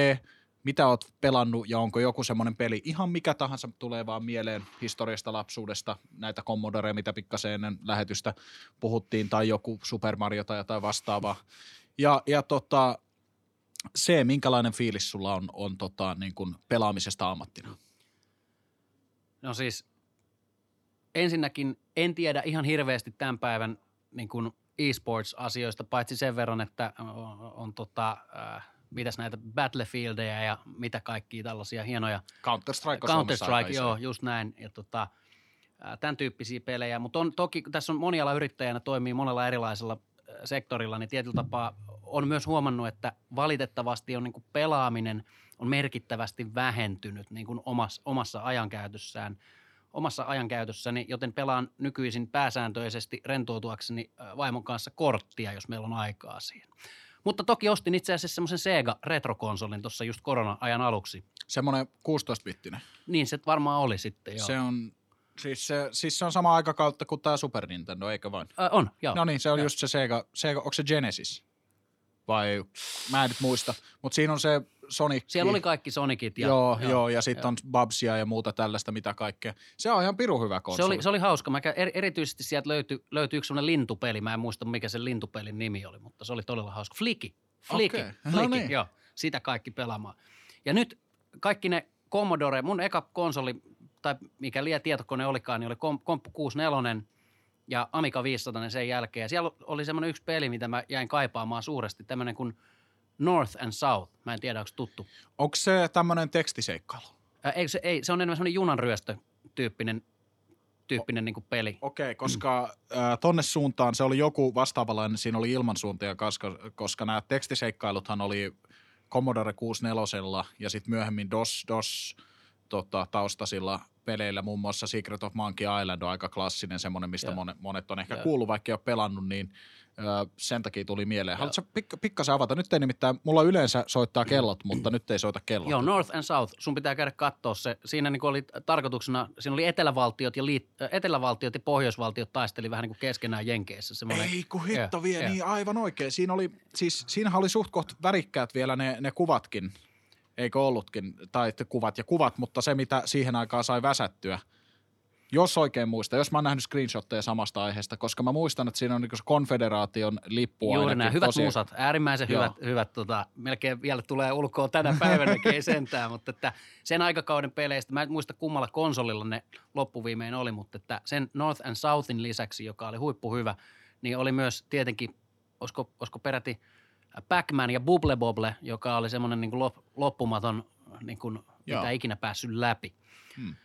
Mitä oot pelannut ja onko joku semmoinen peli, ihan mikä tahansa tulee vaan mieleen historiasta, lapsuudesta, näitä Commodoreja, mitä pikkasen ennen lähetystä puhuttiin, tai joku Super Mario tai jotain vastaavaa. Ja, ja tota... Se, minkälainen fiilis sulla on, on tota, niin kuin pelaamisesta ammattina? No siis ensinnäkin en tiedä ihan hirveästi tämän päivän niin kuin e-sports-asioista, paitsi sen verran, että on, on tota, äh, mitäs näitä Battlefieldeja ja mitä kaikkia tällaisia hienoja. Counter-Strike. Counter-Strike, joo, just näin. Ja tota, äh, tämän tyyppisiä pelejä, mutta on, toki tässä on moniala yrittäjänä, toimii monella erilaisella sektorilla, niin tietyllä tapaa on myös huomannut, että valitettavasti on niin kuin pelaaminen on merkittävästi vähentynyt niin kuin omassa, omassa ajankäytössään, omassa ajankäytössäni, joten pelaan nykyisin pääsääntöisesti rentoutuakseni vaimon kanssa korttia, jos meillä on aikaa siihen. Mutta toki ostin itse asiassa semmoisen Sega retrokonsolin tuossa just korona-ajan aluksi. Semmoinen kuusitoista-bittinen. Niin se varmaan oli sitten, joo. Se on... Siis se, siis se on sama aikakautta kuin tämä Super Nintendo, eikö vain? Äh, on, joo. No niin, se on ja. Just se Sega, Sega, onko se Genesis? Vai, mä en nyt muista, mutta siinä on se Sonic. Siellä oli kaikki Sonicit. Ja, joo, joo, joo, ja sitten on Bubsia ja muuta tällaista, mitä kaikkea. Se on ihan pirun hyvä konsoli. Se oli, se oli hauska. Mä kä- erityisesti sieltä löytyi, löytyi yksi sellainen lintupeli. Mä en muista, mikä se lintupelin nimi oli, mutta se oli todella hauska. Flicky. Flicky, okay. Flicky, no niin. Joo. Sitä kaikki pelaamaan. Ja nyt kaikki ne Commodore, mun eka konsoli, tai mikä liian tietokone olikaan, niin oli Komppu kuusikymmentäneljä ja Amiga viisisataa sen jälkeen. Ja siellä oli semmoinen yksi peli, mitä mä jäin kaipaamaan suuresti, tämmöinen kuin North and South. Mä en tiedä, onko tuttu. Onko se tämmöinen tekstiseikkailu? Ää, ei, se, ei, se on enemmän semmoinen junanryöstö-tyyppinen tyyppinen o- niin kuin peli. Okei, okay, koska ää, tonne suuntaan se oli joku vastaavalainen, siinä oli ilmansuuntia, koska, koska nämä tekstiseikkailuthan oli Commodore kuusikymmentäneljä ja sitten myöhemmin DOS, DOS tota, taustasilla peleillä, muun muassa Secret of Monkey Island on aika klassinen, semmoinen, mistä monet, monet on ehkä ja. Kuullut, vaikka ei ole pelannut, niin ö, sen takia tuli mieleen. Haluatko pik- pikkasen avata? Nyt ei nimittäin, mulla yleensä soittaa kellot, mutta nyt ei soita kellot. Joo, North and South, sun pitää käydä katsoa se. Siinä niin oli tarkoituksena, siinä oli etelävaltiot ja, liit- etelävaltiot ja pohjoisvaltiot taisteli vähän niin kuin keskenään Jenkeissä. Semmoinen. Ei kun hitto vie, ja. Niin aivan oikein. Siinä oli, siis siinähän oli suht koht värikkäät vielä ne, ne kuvatkin. Eikö ollutkin, tai kuvat ja kuvat, mutta se, mitä siihen aikaan sai väsättyä, jos oikein muistan, jos mä oon nähnyt screenshotteja samasta aiheesta, koska mä muistan, että siinä on niin kuin konfederaation lippu. Juuri nämä hyvät tosiaan. Musat, äärimmäisen Joo. hyvät, hyvät tota, melkein vielä tulee ulkoa tänä päivänäkin, ei sentään, mutta että sen aikakauden peleistä, mä en muista kummalla konsolilla ne loppuviimein oli, mutta että sen North and Southin lisäksi, joka oli huippuhyvä, niin oli myös tietenkin, olisiko, olisiko peräti Pac-Man ja Bubble Bobble, joka oli semmoinen niin kuin loppumaton, niin kuin, mitä ikinä päässyt läpi. Hmm.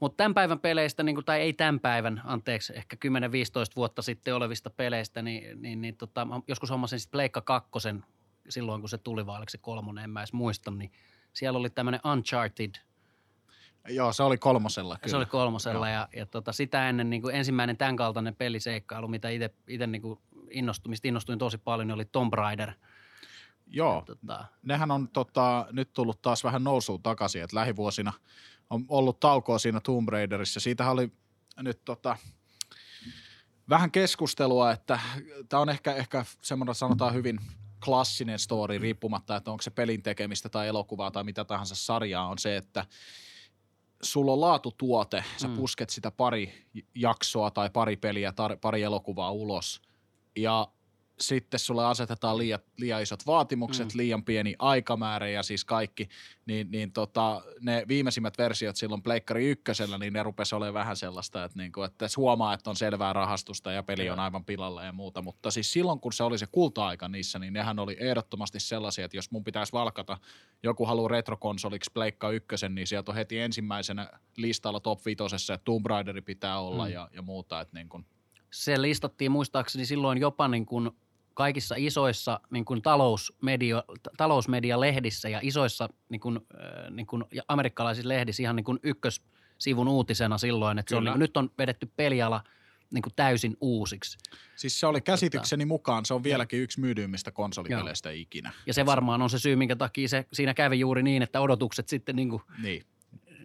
Mutta tämän päivän peleistä, niin kuin, tai ei tämän päivän, anteeksi, ehkä kymmenen viisitoista vuotta sitten olevista peleistä, niin, niin, niin tota, joskus hommasin sitten Pleikka kakkosen silloin, kun se tuli, vai oliko se kolmonen, en mä edes muista, niin siellä oli tämmöinen Uncharted. Joo, se oli kolmosella kyllä. Se oli kolmosella Joo. ja, ja tota, sitä ennen niin kuin ensimmäinen tämän kaltainen peliseikkailu, mitä itse niin kuin innostumista innostuin tosi paljon, niin oli Tomb Raider. Joo, tota... nehän on tota, nyt tullut taas vähän nousuun takaisin, että lähivuosina on ollut taukoa siinä Tomb Raiderissa. Siitähän oli nyt tota, vähän keskustelua, että tämä on ehkä, ehkä semmoinen sanotaan hyvin klassinen story riippumatta, että onko se pelin tekemistä tai elokuvaa tai mitä tahansa sarjaa on se, että sulla on laatutuote, sä mm. pusket sitä pari jaksoa tai pari peliä, tar- pari elokuvaa ulos ja sitten sulle asetetaan liian, liian isot vaatimukset, mm. liian pieni aikamäärä ja siis kaikki, niin, niin tota, ne viimeisimmät versiot silloin Pleikkari ykkösellä, niin ne rupesi olemaan vähän sellaista, että, niinku, että huomaa, että on selvää rahastusta ja peli on aivan pilalla ja muuta, mutta siis silloin, kun se oli se kulta-aika niissä, niin nehän oli ehdottomasti sellaisia, että jos mun pitäisi valkata, joku haluaa retrokonsoliksi Pleikka ykkösen, niin sieltä on heti ensimmäisenä listalla top vitosessa, että Tomb Raideri pitää olla mm. ja, ja muuta, että niin kuin. Se listattiin muistaakseni silloin jopa niin kuin kaikissa isoissa niin kuin talousmedia, talousmedialehdissä ja isoissa niin kuin, niin kuin amerikkalaisissa lehdissä ihan niin kuin ykkössivun uutisena silloin, että se on, niin kuin, nyt on vedetty peliala niin kuin täysin uusiksi. Siis se oli käsitykseni mukaan, se on vieläkin yksi myydyimmistä konsolipeleistä joo. ikinä. Ja se varmaan on se syy, minkä takia se, siinä kävi juuri niin, että odotukset sitten niin kuin niin.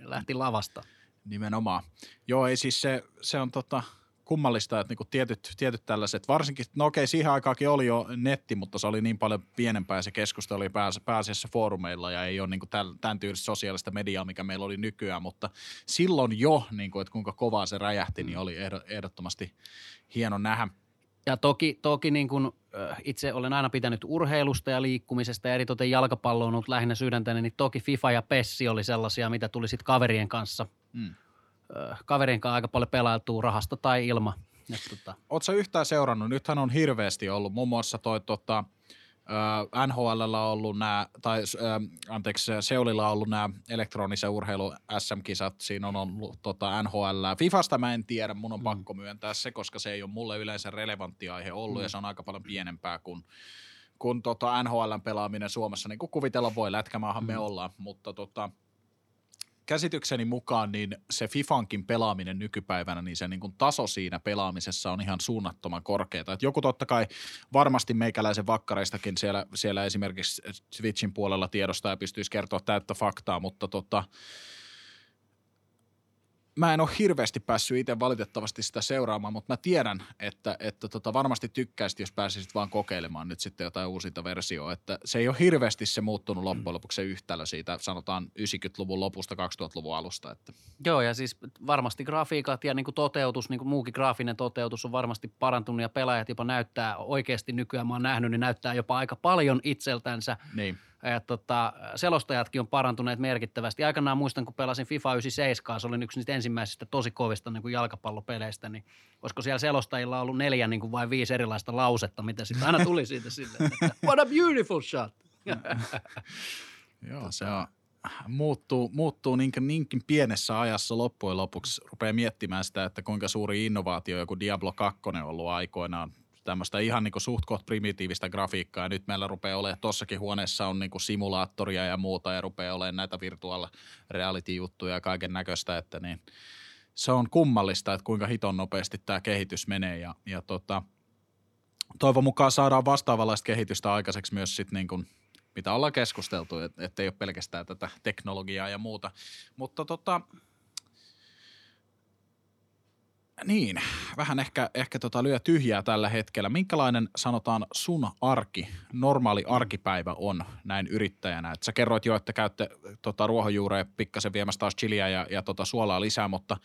lähti lavasta. Nimenomaan. Joo, ei siis se, se on tota... kummallista, että niinku tietyt, tietyt tällaiset, varsinkin, no okei, siihen aikaakin oli jo netti, mutta se oli niin paljon pienempää se keskustelu oli pääs, pääasiassa foorumeilla ja ei ole niinku tämän tyylistä sosiaalista mediaa, mikä meillä oli nykyään, mutta silloin jo, niinku, että kuinka kovaa se räjähti, niin oli ehdottomasti hieno nähdä. Ja toki, toki niin kun, itse olen aina pitänyt urheilusta ja liikkumisesta ja eritoten jalkapallo on ollut lähinnä sydäntäni, niin toki FIFA ja Pessi oli sellaisia, mitä tuli sitten kaverien kanssa mm. kaverin kanssa aika paljon pelailtua rahasta tai ilma. Tota. Oletko yhtään seurannut? Nythän on hirveästi ollut. Muun muassa toi tota, N H L:llä on ollut nämä, tai äh, anteeksi, Seulilla on ollut nämä elektronisen urheilun S M-kisat. Siinä on ollut tota, N H L. Fifasta mä en tiedä, mun on mm. pakko myöntää se, koska se ei ole mulle yleensä relevantti aihe ollut mm. ja se on aika paljon pienempää kuin kun, tota, N H L:n pelaaminen Suomessa. Niin kuin kuvitella voi, lätkämaahan mm. me ollaan, mutta tota, käsitykseni mukaan niin se FIFAnkin pelaaminen nykypäivänä, niin se niin kuin taso siinä pelaamisessa on ihan suunnattoman korkeata. Et joku totta kai varmasti meikäläisen vakkareistakin siellä, siellä esimerkiksi Twitchin puolella tiedostaa ja pystyisi kertoa täyttä faktaa, mutta tota, mä en ole hirveästi päässyt itse valitettavasti sitä seuraamaan, mutta mä tiedän, että, että tota, varmasti tykkäisit, jos pääsisit vaan kokeilemaan nyt sitten jotain uusinta versioa. Että se ei ole hirveästi se muuttunut loppujen lopuksi se yhtälö siitä, sanotaan yhdeksänkymmentäluvun lopusta kaksituhattaluvun alusta. Että. Joo, ja siis varmasti grafiikat ja niin kuin toteutus, niin kuin muukin graafinen toteutus on varmasti parantunut ja pelaajat jopa näyttää oikeasti nykyään, mä oon nähnyt, niin näyttää jopa aika paljon itseltänsä. Niin. Ja tota, selostajatkin on parantuneet merkittävästi. Aikanaan muistan, kun pelasin FIFA yhdeksänkymmentäseitsemän, se oli yksi niistä ensimmäisistä tosi kovista niin kuin jalkapallopeleistä, niin olisiko siellä selostajilla ollut neljä niin kuin vai viisi erilaista lausetta, mitä sitten aina tuli siitä silleen, että what a beautiful shot. Joo, se on, muuttuu, muuttuu niinkin, niinkin pienessä ajassa loppujen lopuksi. Rupeaa miettimään sitä, että kuinka suuri innovaatio joku Diablo kaksi on ollut aikoinaan. Tämmöistä ihan niin kuin suht koht primitiivistä grafiikkaa ja nyt meillä rupeaa olemaan, tuossakin huoneessa on niin kuin simulaattoria ja muuta ja rupeaa olemaan näitä virtuaal reality-juttuja ja kaiken näköistä, että niin se on kummallista, että kuinka hiton nopeasti tämä kehitys menee ja, ja tota, toivon mukaan saadaan vastaavanlaista kehitystä aikaiseksi myös sitten niin kuin mitä ollaan keskusteltu, et, ettei ole pelkästään tätä teknologiaa ja muuta, mutta tota niin, vähän ehkä, ehkä tota lyö tyhjää tällä hetkellä. Minkälainen sanotaan sun arki, normaali arkipäivä on näin yrittäjänä? Et sä kerroit jo, että käytte tota ruohonjuureen pikkasen viemässä taas chiliä ja, ja tota suolaa lisää, mutta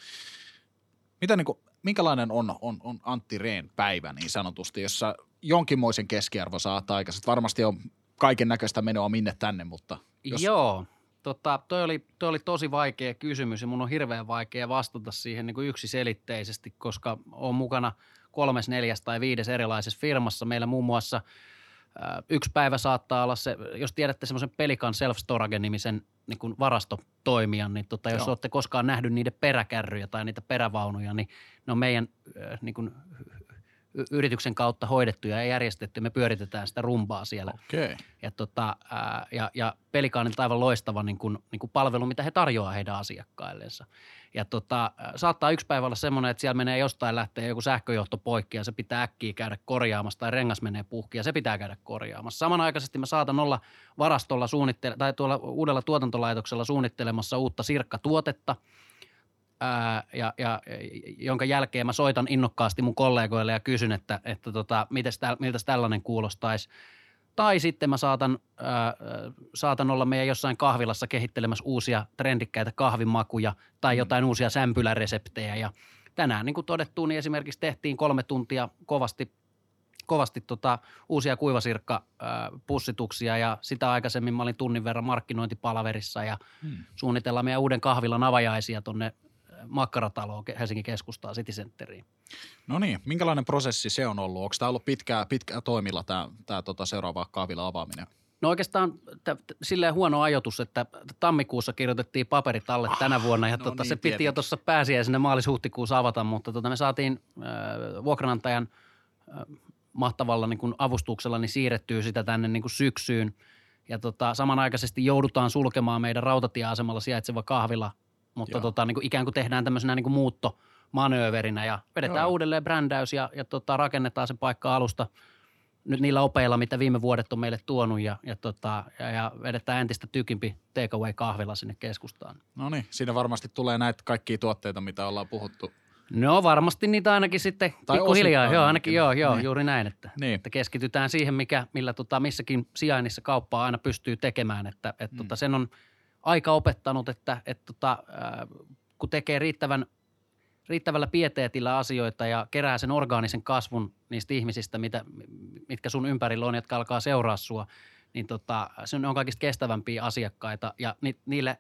mitä niinku, minkälainen on, on, on Antti Reen päivä niin sanotusti, jossa jonkinmoisen keskiarvo saat aikaiset? Varmasti on kaiken näköistä menoa minne tänne, mutta jos... Joo. Totta, toi oli, toi oli tosi vaikea kysymys ja mun on hirveän vaikea vastata siihen niin kuin yksiselitteisesti, koska olen mukana kolmes, neljäs tai viides erilaisessa firmassa. Meillä muun muassa äh, yksi päivä saattaa olla se, jos tiedätte semmoisen Pelikan Self Storage -nimisen niin kuin varastotoimijan, niin tota, jos olette koskaan nähnyt niiden peräkärryjä tai niitä perävaunuja, niin ne on meidän äh, niin kuin yrityksen kautta hoidettu ja järjestetty. Me pyöritetään sitä rumbaa siellä. Okay. Ja, tota, ää, ja, ja Pelikaanilta aivan loistava niin kun, niin kun palvelu, mitä he tarjoaa heidän asiakkaillensa. Ja tota, saattaa yksi päivä olla semmoinen, että siellä menee jostain lähtee joku sähköjohto poikki ja se pitää äkkiä käydä korjaamassa tai rengas menee puhki ja se pitää käydä korjaamassa. Samanaikaisesti mä saatan olla varastolla suunnittele- tai tuolla uudella tuotantolaitoksella suunnittelemassa uutta sirkkatuotetta. Ja, ja, jonka jälkeen mä soitan innokkaasti mun kollegoille ja kysyn, että, että tota, mites täl, miltäs tällainen kuulostaisi. Tai sitten mä saatan, ää, saatan olla meidän jossain kahvilassa kehittelemässä uusia trendikkäitä kahvimakuja tai jotain uusia sämpyläreseptejä. Ja tänään, niin kuin todettu, niin esimerkiksi tehtiin kolme tuntia kovasti, kovasti tota, uusia kuivasirkkapussituksia ja sitä aikaisemmin mä olin tunnin verran markkinointipalaverissa ja hmm. suunnitellaan meidän uuden kahvilan avajaisia tonne Makkaratalo Helsingin keskustaa City Centeriin. No niin, minkälainen prosessi se on ollut? Onko tämä ollut pitkää, pitkää toimilla tämä, tämä tota seuraava kahvila avaaminen? No oikeastaan t- t- silleen huono ajoitus, että tammikuussa kirjoitettiin paperit alle ah, tänä vuonna ja no tota, niin, se piti tietysti. Jo tuossa pääsiäisenä maalis-huhtikuussa avata, mutta tota, me saatiin äh, vuokranantajan äh, mahtavalla niin kuin avustuksella niin siirrettyy sitä tänne niin kuin syksyyn. Ja tota, samanaikaisesti joudutaan sulkemaan meidän rautatieasemalla sijaitseva kahvila, mutta tota, niin kuin ikään kuin tehdään tämmöisenä niin kuin muuttomanööverinä ja vedetään Joo. uudelleen brändäys ja, ja tota, rakennetaan se paikka alusta nyt niillä opeilla, mitä viime vuodet on meille tuonut ja, ja, tota, ja, ja vedetään entistä tykimpi takeaway-kahvila sinne keskustaan. No niin, siinä varmasti tulee näitä kaikkia tuotteita, mitä ollaan puhuttu. No varmasti niitä ainakin sitten pikkuhiljaa, joo, ainakin, joo, joo, niin. juuri näin, että, niin. että keskitytään siihen, mikä, millä tota, missäkin sijainnissa kauppaa aina pystyy tekemään, että et, mm. tota, sen on aika opettanut, että et, tota, äh, kun tekee riittävän, riittävällä pieteetillä asioita ja kerää sen orgaanisen kasvun niistä ihmisistä, mitä, mitkä sun ympärillä on, jotka alkaa seuraa sua, niin tota, se on kaikista kestävämpiä asiakkaita ja ni, niille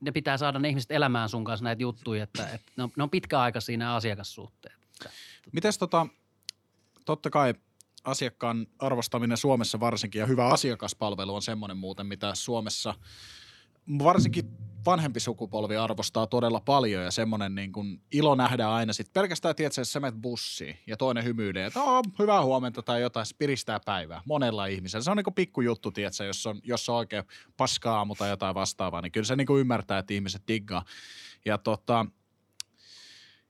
ne pitää saada ne ihmiset elämään sun kanssa näitä juttuja, että, että ne on, on pitkäaikaisia nämä asiakassuhteet. Mites tota, totta kai asiakkaan arvostaminen Suomessa varsinkin ja hyvä asiakaspalvelu on semmoinen muuten, mitä Suomessa varsinkin vanhempi sukupolvi arvostaa todella paljon ja semmoinen niin kuin ilo nähdään aina sit pelkästään tietysti, että sä menet bussiin ja toinen hymyilee, että hyvää huomenta tai jotain, se piristää päivää monella ihmisellä. Se on niin kuin pikkujuttu, tietysti, jos on, jos on oikein paskaa aamu tai jotain vastaavaa, niin kyllä se niin kuin ymmärtää, että ihmiset diggaa. Ja tota,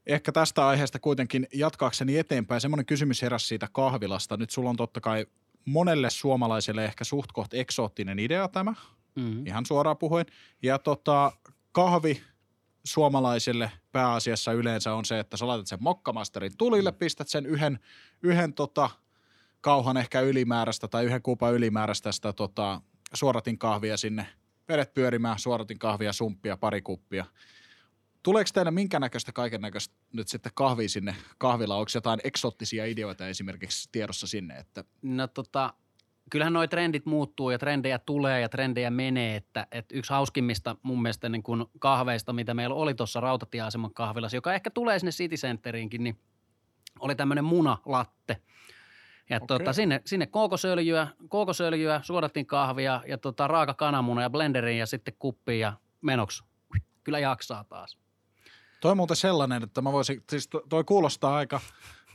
ehkä tästä aiheesta kuitenkin jatkaakseni eteenpäin, semmoinen kysymys heräsi siitä kahvilasta. Nyt sulla on totta kai monelle suomalaiselle ehkä suht koht eksoottinen idea tämä. Mm-hmm. Ihan suoraan puhuen. Ja tota, kahvi suomalaisille pääasiassa yleensä on se, että sä laitat sen mokkamasterin tulille, mm-hmm. pistät sen yhden, yhden tota, kauhan ehkä ylimääräistä tai yhden kuupan ylimääräistä sitä tota, suoratin kahvia sinne, vedet pyörimään, suoratin kahvia, sumppia, pari kuppia. Tuleeko teillä minkä näköistä kaiken näköistä nyt sitten kahvia sinne kahvilla? Onko jotain eksoottisia ideoita esimerkiksi tiedossa sinne? Että... No tota... Kyllähän nuo trendit muuttuu ja trendejä tulee ja trendejä menee, että, että yksi hauskimmista mun mielestä niin kuin kahveista, mitä meillä oli tuossa rautatieaseman kahvilassa, joka ehkä tulee sinne City Centeriinkin, niin oli tämmöinen munalatte. Ja okay. tota, sinne, sinne kookosöljyä, kookosöljyä, suodattiin kahvia ja tota, raaka kananmuna ja blenderiin ja sitten kuppiin ja menoksi. Kyllä jaksaa taas. Toi on muuten sellainen, että mä voisin, siis toi kuulostaa aika...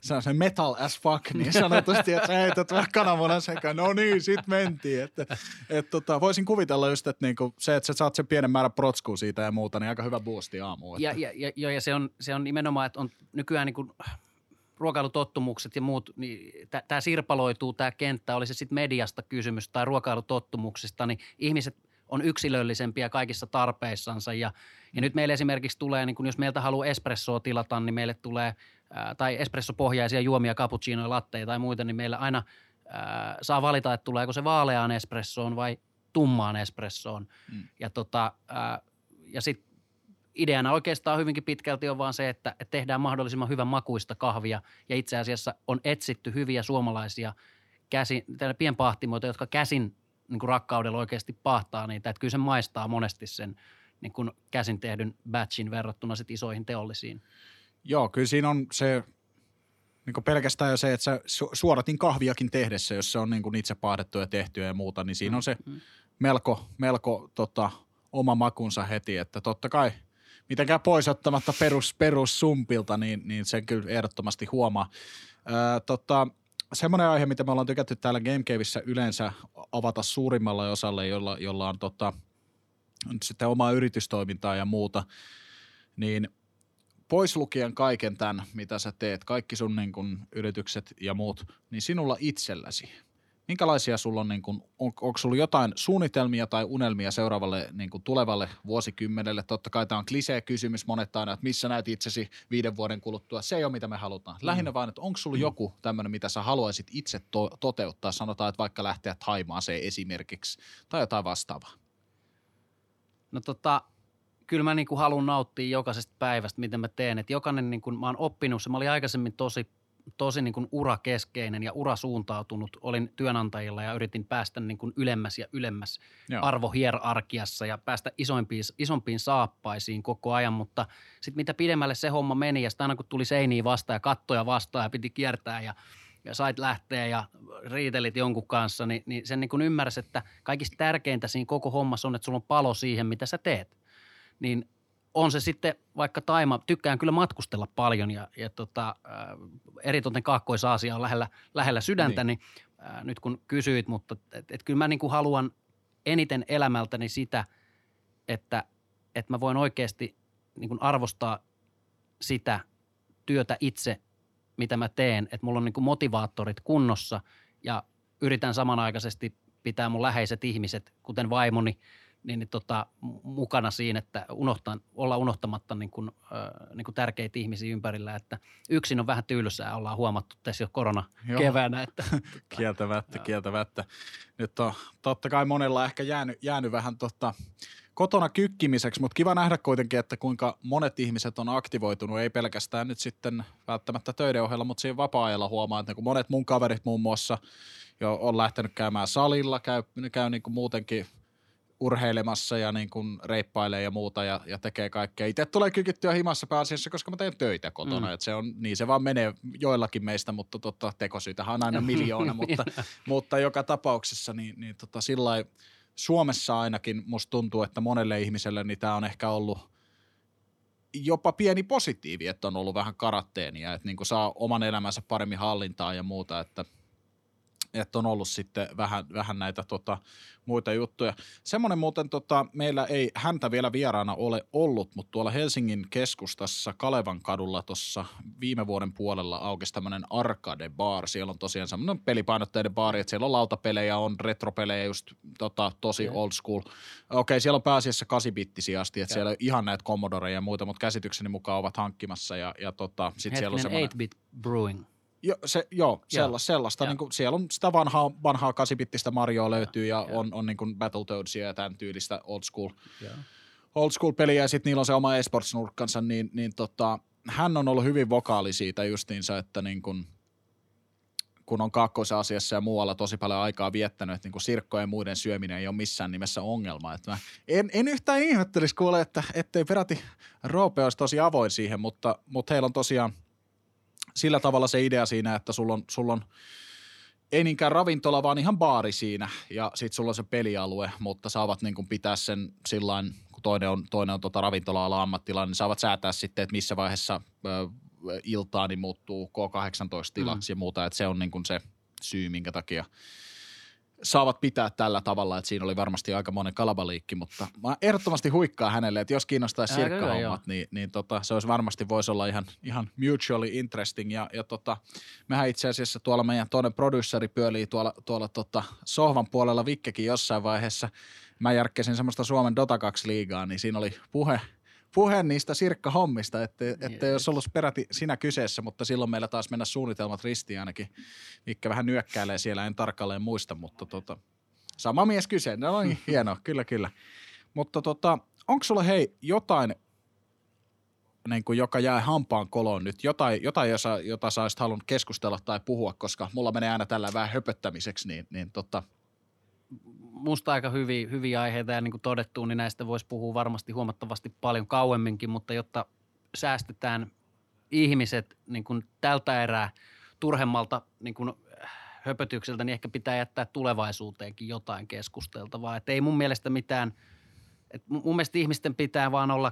Se on se metal as fuck, niin sanotusti, että sä heität vähän kananmunan sekaan. No niin, sit mentiin. Että, et tota, voisin kuvitella just, että niinku se, että sä saat sen pienen määrän protskua siitä ja muuta, niin aika hyvä boosti aamuun. Ja, ja, ja, ja, ja se, on, se on nimenomaan, että on nykyään niinku ruokailutottumukset ja muut, niin tämä sirpaloituu, tämä kenttä, oli se sitten mediasta kysymys tai ruokailutottumuksista, niin ihmiset on yksilöllisempiä kaikissa tarpeissansa. Ja, ja nyt meillä esimerkiksi tulee, niin kun jos meiltä haluaa espressoa tilata, niin meille tulee – tai espressopohjaisia juomia, cappuccinoja, latteja tai muita, niin meillä aina ää, saa valita, että tuleeko se vaaleaan espressoon vai tummaan espressoon. Mm. Ja, tota, ää, ja sitten ideana oikeastaan hyvinkin pitkälti on vaan se, että et tehdään mahdollisimman hyvän makuista kahvia ja itse asiassa on etsitty hyviä suomalaisia käsin, pienpahtimoita, jotka käsin niin kuin rakkaudella oikeasti pahtaa niitä, että kyllä se maistaa monesti sen niin kuin käsin tehdyn batchin verrattuna sit isoihin teollisiin. Joo, kyllä siinä on se niin pelkästään jo se, että sä suoratin kahviakin tehdessä, jos se on niin itse paahdettu ja tehtyä ja muuta, niin siinä on se melko, melko tota, oma makunsa heti, että totta kai mitenkään pois ottamatta perus, perus sumpilta, niin, niin sen kyllä ehdottomasti huomaa. Öö, tota, semmoinen aihe, mitä me ollaan tykätty täällä Game Caveissa yleensä avata suurimmalle osalle, jolla, jolla on tota, nyt sitten omaa yritystoimintaa ja muuta, niin pois lukien kaiken tämän, mitä sä teet, kaikki sun niin kun, yritykset ja muut, niin sinulla itselläsi. Minkälaisia sulla on, niin kun, on, onko sulla jotain suunnitelmia tai unelmia seuraavalle niin kun, tulevalle vuosikymmenelle? Totta kai tämä on klisee kysymys monet aina, että missä näet itsesi viiden vuoden kuluttua. Se ei ole mitä me halutaan. Lähinnä mm. vaan, että onko sulla mm. joku tämmöinen, mitä sä haluaisit itse to- toteuttaa? Sanotaan, että vaikka lähteä Thaimaaseen esimerkiksi tai jotain vastaavaa. No tota... Kyllä mä niin kuin haluan nauttia jokaisesta päivästä, miten mä teen. Että jokainen, niin kuin mä oon oppinut se, mä olin aikaisemmin tosi, tosi niin kuin urakeskeinen ja urasuuntautunut. Olin työnantajilla ja yritin päästä niin kuin ylemmäs ja ylemmäs Joo. arvohierarkiassa ja päästä isoimpiin, isompiin saappaisiin koko ajan. Mutta sitten mitä pidemmälle se homma meni ja sitä aina kun tuli seiniä vastaan ja kattoja vastaan ja piti kiertää ja, ja sait lähteä ja riitelit jonkun kanssa, niin, niin sen niin kuin ymmärsi, että kaikista tärkeintä siinä koko hommassa on, että sulla on palo siihen, mitä sä teet. Niin on se sitten vaikka Taima, tykkään kyllä matkustella paljon ja, ja tota, ää, eritoten Kaakkois-Aasia on lähellä, lähellä sydäntä, niin, niin ää, nyt kun kysyit, mutta et, et kyllä mä niin kuin haluan eniten elämältäni sitä, että et mä voin oikeasti niin kuin arvostaa sitä työtä itse, mitä mä teen, että mulla on niin kuin motivaattorit kunnossa ja yritän samanaikaisesti pitää mun läheiset ihmiset, kuten vaimoni, niin tota, mukana siinä, että unohtan, olla unohtamatta niin kuin, äh, niin kuin tärkeitä ihmisiä ympärillä, että yksin on vähän tylsää, ollaan huomattu tässä jo koronakeväänä. Että, tota, kieltämättä, kieltämättä. Nyt on totta kai monella ehkä jäänyt, jäänyt vähän tota, kotona kykkimiseksi, mutta kiva nähdä kuitenkin, että kuinka monet ihmiset on aktivoitunut, ei pelkästään nyt sitten välttämättä töiden ohella, mutta siinä vapaa-ajalla huomaa, että niin kuin monet mun kaverit muun muassa jo on lähtenyt käymään salilla, käy, käy niin kuin muutenkin urheilemassa ja niin kuin reippailee ja muuta ja, ja tekee kaikkea. Itse tulee kykittyä himassa pääasiassa, koska mä teen töitä kotona. Mm. Et se on, niin se vaan menee joillakin meistä, mutta tota, tekosyitähän on aina miljoona, mutta, mutta joka tapauksessa niin, niin tota, sillai Suomessa ainakin musta tuntuu, että monelle ihmiselle niin tämä on ehkä ollut jopa pieni positiivi, että on ollut vähän karanteenia, että niin kuin saa oman elämänsä paremmin hallintaa ja muuta, että että on ollut sitten vähän, vähän näitä tota, muita juttuja. Semmoinen muuten, tota, meillä ei häntä vielä vieraana ole ollut, mutta tuolla Helsingin keskustassa Kalevan kadulla tuossa viime vuoden puolella aukesi tämmöinen Arcade Bar. Siellä on tosiaan semmoinen pelipainotteinen baari, että siellä on lautapelejä, on retropelejä, just tota, tosi old school. Okei, siellä on pääasiassa kahdeksan-bittisiä asti, että siellä on ihan näitä Commodoreja ja muuta, mutta käsitykseni mukaan ovat hankkimassa. Ja, ja tota, sitten siellä on semmoinen eight-bit brewing. Jo, se, joo, sellaista. sellaista niin kuin, siellä on sitä vanhaa, vanhaa kahdeksan-bittistä Marioa löytyy ja, ja on, on niin kuin Battletoadsia ja tämän tyylistä old school, old school peliä ja sitten niillä on se oma esports-nurkkansa, niin, niin tota, hän on ollut hyvin vokaali siitä justiinsa, että niin kuin, kun on Kaakkois-Aasiassa ja muualla tosi paljon aikaa viettänyt, että niin kuin sirkkojen ja muiden syöminen ei ole missään nimessä ongelma. Että mä en, en yhtään ihmettelisi kuule, että ettei peräti Roope olisi tosi avoin siihen, mutta, mutta heillä on tosiaan sillä tavalla se idea siinä, että sulla on, sulla on ei niinkään ravintola, vaan ihan baari siinä ja sit sulla on se pelialue, mutta saavat niin kuin pitää sen sillain, kun toinen on, toinen on tota ravintola-ala ammattilainen, niin saavat säätää sitten, että missä vaiheessa ö, iltaa niin muuttuu K kahdeksantoista tilaksi mm. ja muuta, että se on niin kuin se syy, minkä takia saavat pitää tällä tavalla, että siinä oli varmasti aika monen kalabaliikki, mutta mä ehdottomasti huikkaa hänelle, että jos kiinnostaisi sirkkahommat, niin, niin tota, se olisi varmasti voisi olla ihan, ihan mutually interesting. Ja, ja tota, mehän itse asiassa tuolla meidän toinen produceri pyölii tuolla, tuolla tota, sohvan puolella Vikkekin jossain vaiheessa. Mä järkkäsin semmoista Suomen Dota kaksi liigaa, niin siinä oli puhe, puhe niistä sirkkahommista, että, että jos olisi peräti sinä kyseessä, mutta silloin meillä taas mennä suunnitelmat ristiin ainakin. Mikä vähän nyökkäilee siellä, en tarkalleen muista, mutta tota, sama mies kyse. No niin, hienoa, kyllä, kyllä. Mutta tota, onko sulla hei jotain, niin kuin joka jää hampaan koloon nyt, jotain, jotain jota, jota sä olisit halunnut keskustella tai puhua, koska mulla menee aina tällä vähän höpöttämiseksi, niin, niin tota – musta aika hyviä, hyviä aiheita ja niin kuin todettu, niin näistä voisi puhua varmasti huomattavasti paljon kauemminkin, mutta jotta säästetään ihmiset niin kuin tältä erää turhemmalta niin kuin höpötykseltä, niin ehkä pitää jättää tulevaisuuteenkin jotain keskusteltavaa. Et ei mun mielestä mitään, että mun mielestä ihmisten pitää vaan olla,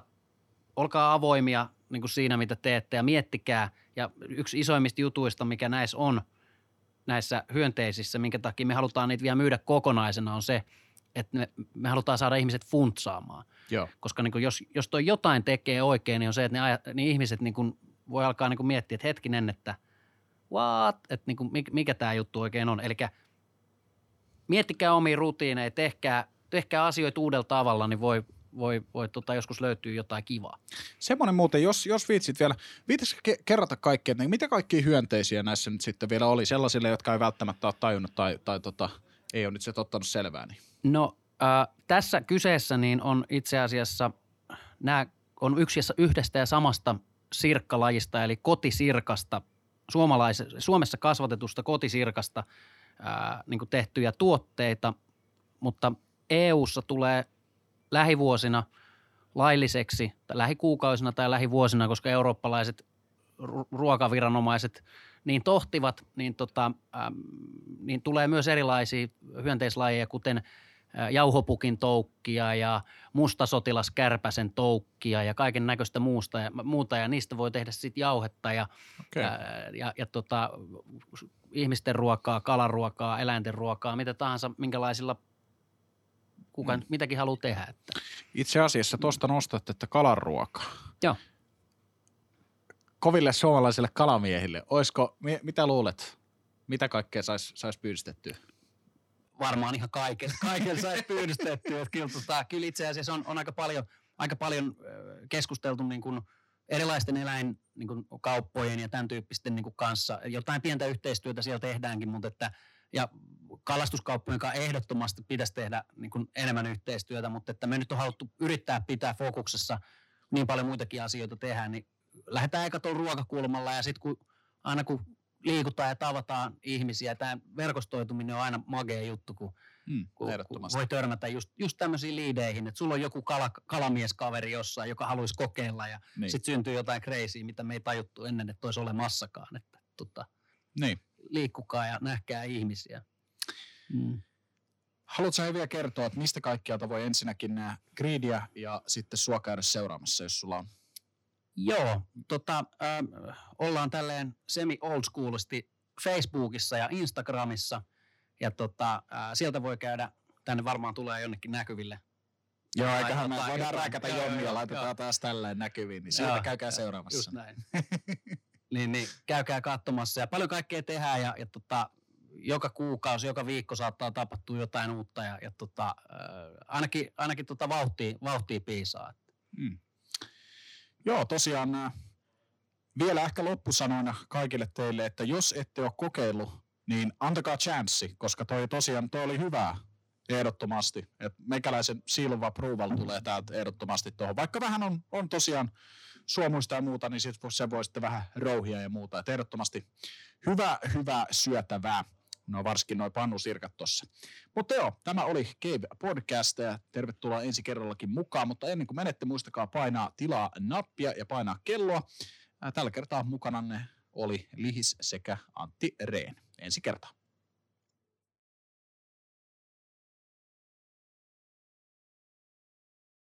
olkaa avoimia niin kuin siinä, mitä teette ja miettikää. Ja yksi isoimmista jutuista, mikä näissä on, näissä hyönteisissä, minkä takia me halutaan niitä vielä myydä kokonaisena, on se, että me, me halutaan saada ihmiset funtsaamaan. Joo. Koska niin kuin jos, jos toi jotain tekee oikein, niin on se, että ne aja, niin ihmiset niin kuin voi alkaa niin kuin miettiä, että hetkinen, että what, että niin kuin mikä tämä juttu oikein on. Eli miettikää omia rutiineja, tehkää, tehkää asioita uudella tavalla, niin voi voi, voi tota, joskus löytyy jotain kivaa. Semmoinen muuten, jos, jos viitsit vielä, viitsitkö ke- kerrata kaikki, että mitä kaikkia hyönteisiä näissä nyt sitten vielä oli sellaisille, jotka ei välttämättä ole tajunnut tai, tai tota, ei ole nyt se ottanut selvää? Niin. No äh, tässä kyseessä niin on itse asiassa, nämä on yksi yhdestä ja samasta sirkkalajista, eli kotisirkasta, suomalais- Suomessa kasvatetusta kotisirkasta äh, niin kuin tehtyjä tuotteita, mutta E U:ssa tulee lähivuosina lailliseksi tai lähikuukausina tai lähivuosina, koska eurooppalaiset ruokaviranomaiset niin tohtivat, niin, tota, ähm, niin tulee myös erilaisia hyönteislajeja, kuten jauhopukin toukkia ja mustasotilaskärpäsen toukkia ja kaiken näköistä muusta ja, muuta ja niistä voi tehdä sitten jauhetta ja, okay. ja, ja, ja tota, ihmisten ruokaa, kalaruokaa, eläinten ruokaa, mitä tahansa, minkälaisilla kuka mm. mitäkin haluaa tehdä. Että. Itse asiassa tuosta nostatte, että kalaruokaa. Joo. Koville suomalaisille kalamiehille, olisiko, mitä luulet, mitä kaikkea saisi sais pyydistettyä? Varmaan ihan kaiken, kaiken saisi pyydistettyä. Kyllä, tota, kyllä itse asiassa on, on aika paljon, aika paljon keskusteltu niin kuin erilaisten eläinkauppojen niin ja tämän tyyppisten niin kuin kanssa. Jotain pientä yhteistyötä siellä tehdäänkin, mutta että, ja kalastuskauppojen kanssa ehdottomasti pitäisi tehdä niin kuin enemmän yhteistyötä, mutta että me nyt on haluttu yrittää pitää fokuksessa niin paljon muitakin asioita tehdä, niin lähdetään eka tuolla ruokakulmalla ja sitten kun, aina kun liikutaan ja tavataan ihmisiä, tämä verkostoituminen on aina magea juttu, kun, mm, kun, kun voi törmätä just, just tämmöisiin liideihin, että sulla on joku kala, kalamieskaveri jossain, joka haluaisi kokeilla ja niin. Sitten syntyy jotain crazyä, mitä me ei tajuttu ennen, että olisi olemassakaan, että tota, niin. Liikkukaa ja nähkää ihmisiä. Mm. Haluatko sä vielä kertoa, että mistä kaikkialta voi ensinnäkin nää Greedyä ja sitten sua käydä seuraamassa, jos sulla on? Joo, tota, äh, ollaan tälleen semi-old schoolisti Facebookissa ja Instagramissa ja tota, äh, sieltä voi käydä, tänne varmaan tulee jonnekin näkyville. Joo, tai eiköhän me voidaan rääkätä jommia, laitetaan joo. Taas tälleen näkyviin, niin sieltä käykää joo, seuraamassa. Just näin. niin, niin, käykää katsomassa ja paljon kaikkea tehdään ja, ja tota, joka kuukausi, joka viikko saattaa tapahtua jotain uutta ja, ja tota, äh, ainakin, ainakin tota vauhtia, vauhtia piisaa. Mm. Joo, tosiaan vielä ehkä loppusanoina kaikille teille, että jos ette ole kokeillut, niin antakaa chanssi, koska toi tosiaan toi oli hyvää ehdottomasti. Et meikäläisen silva approval tulee täältä ehdottomasti tuohon. Vaikka vähän on, on tosiaan suomuista ja muuta, niin sit se voi sitten vähän rouhia ja muuta. Et ehdottomasti hyvä, hyvä syötävää. No varsinkin noi pannusirkat tossa. Mutta joo, tämä oli Cave Podcast ja tervetuloa ensi kerrallakin mukaan, mutta ennen kuin menette, muistakaa painaa tilaa nappia ja painaa kelloa. Tällä kertaa mukananne oli Lihis sekä Antti Reen. Ensi kertaa.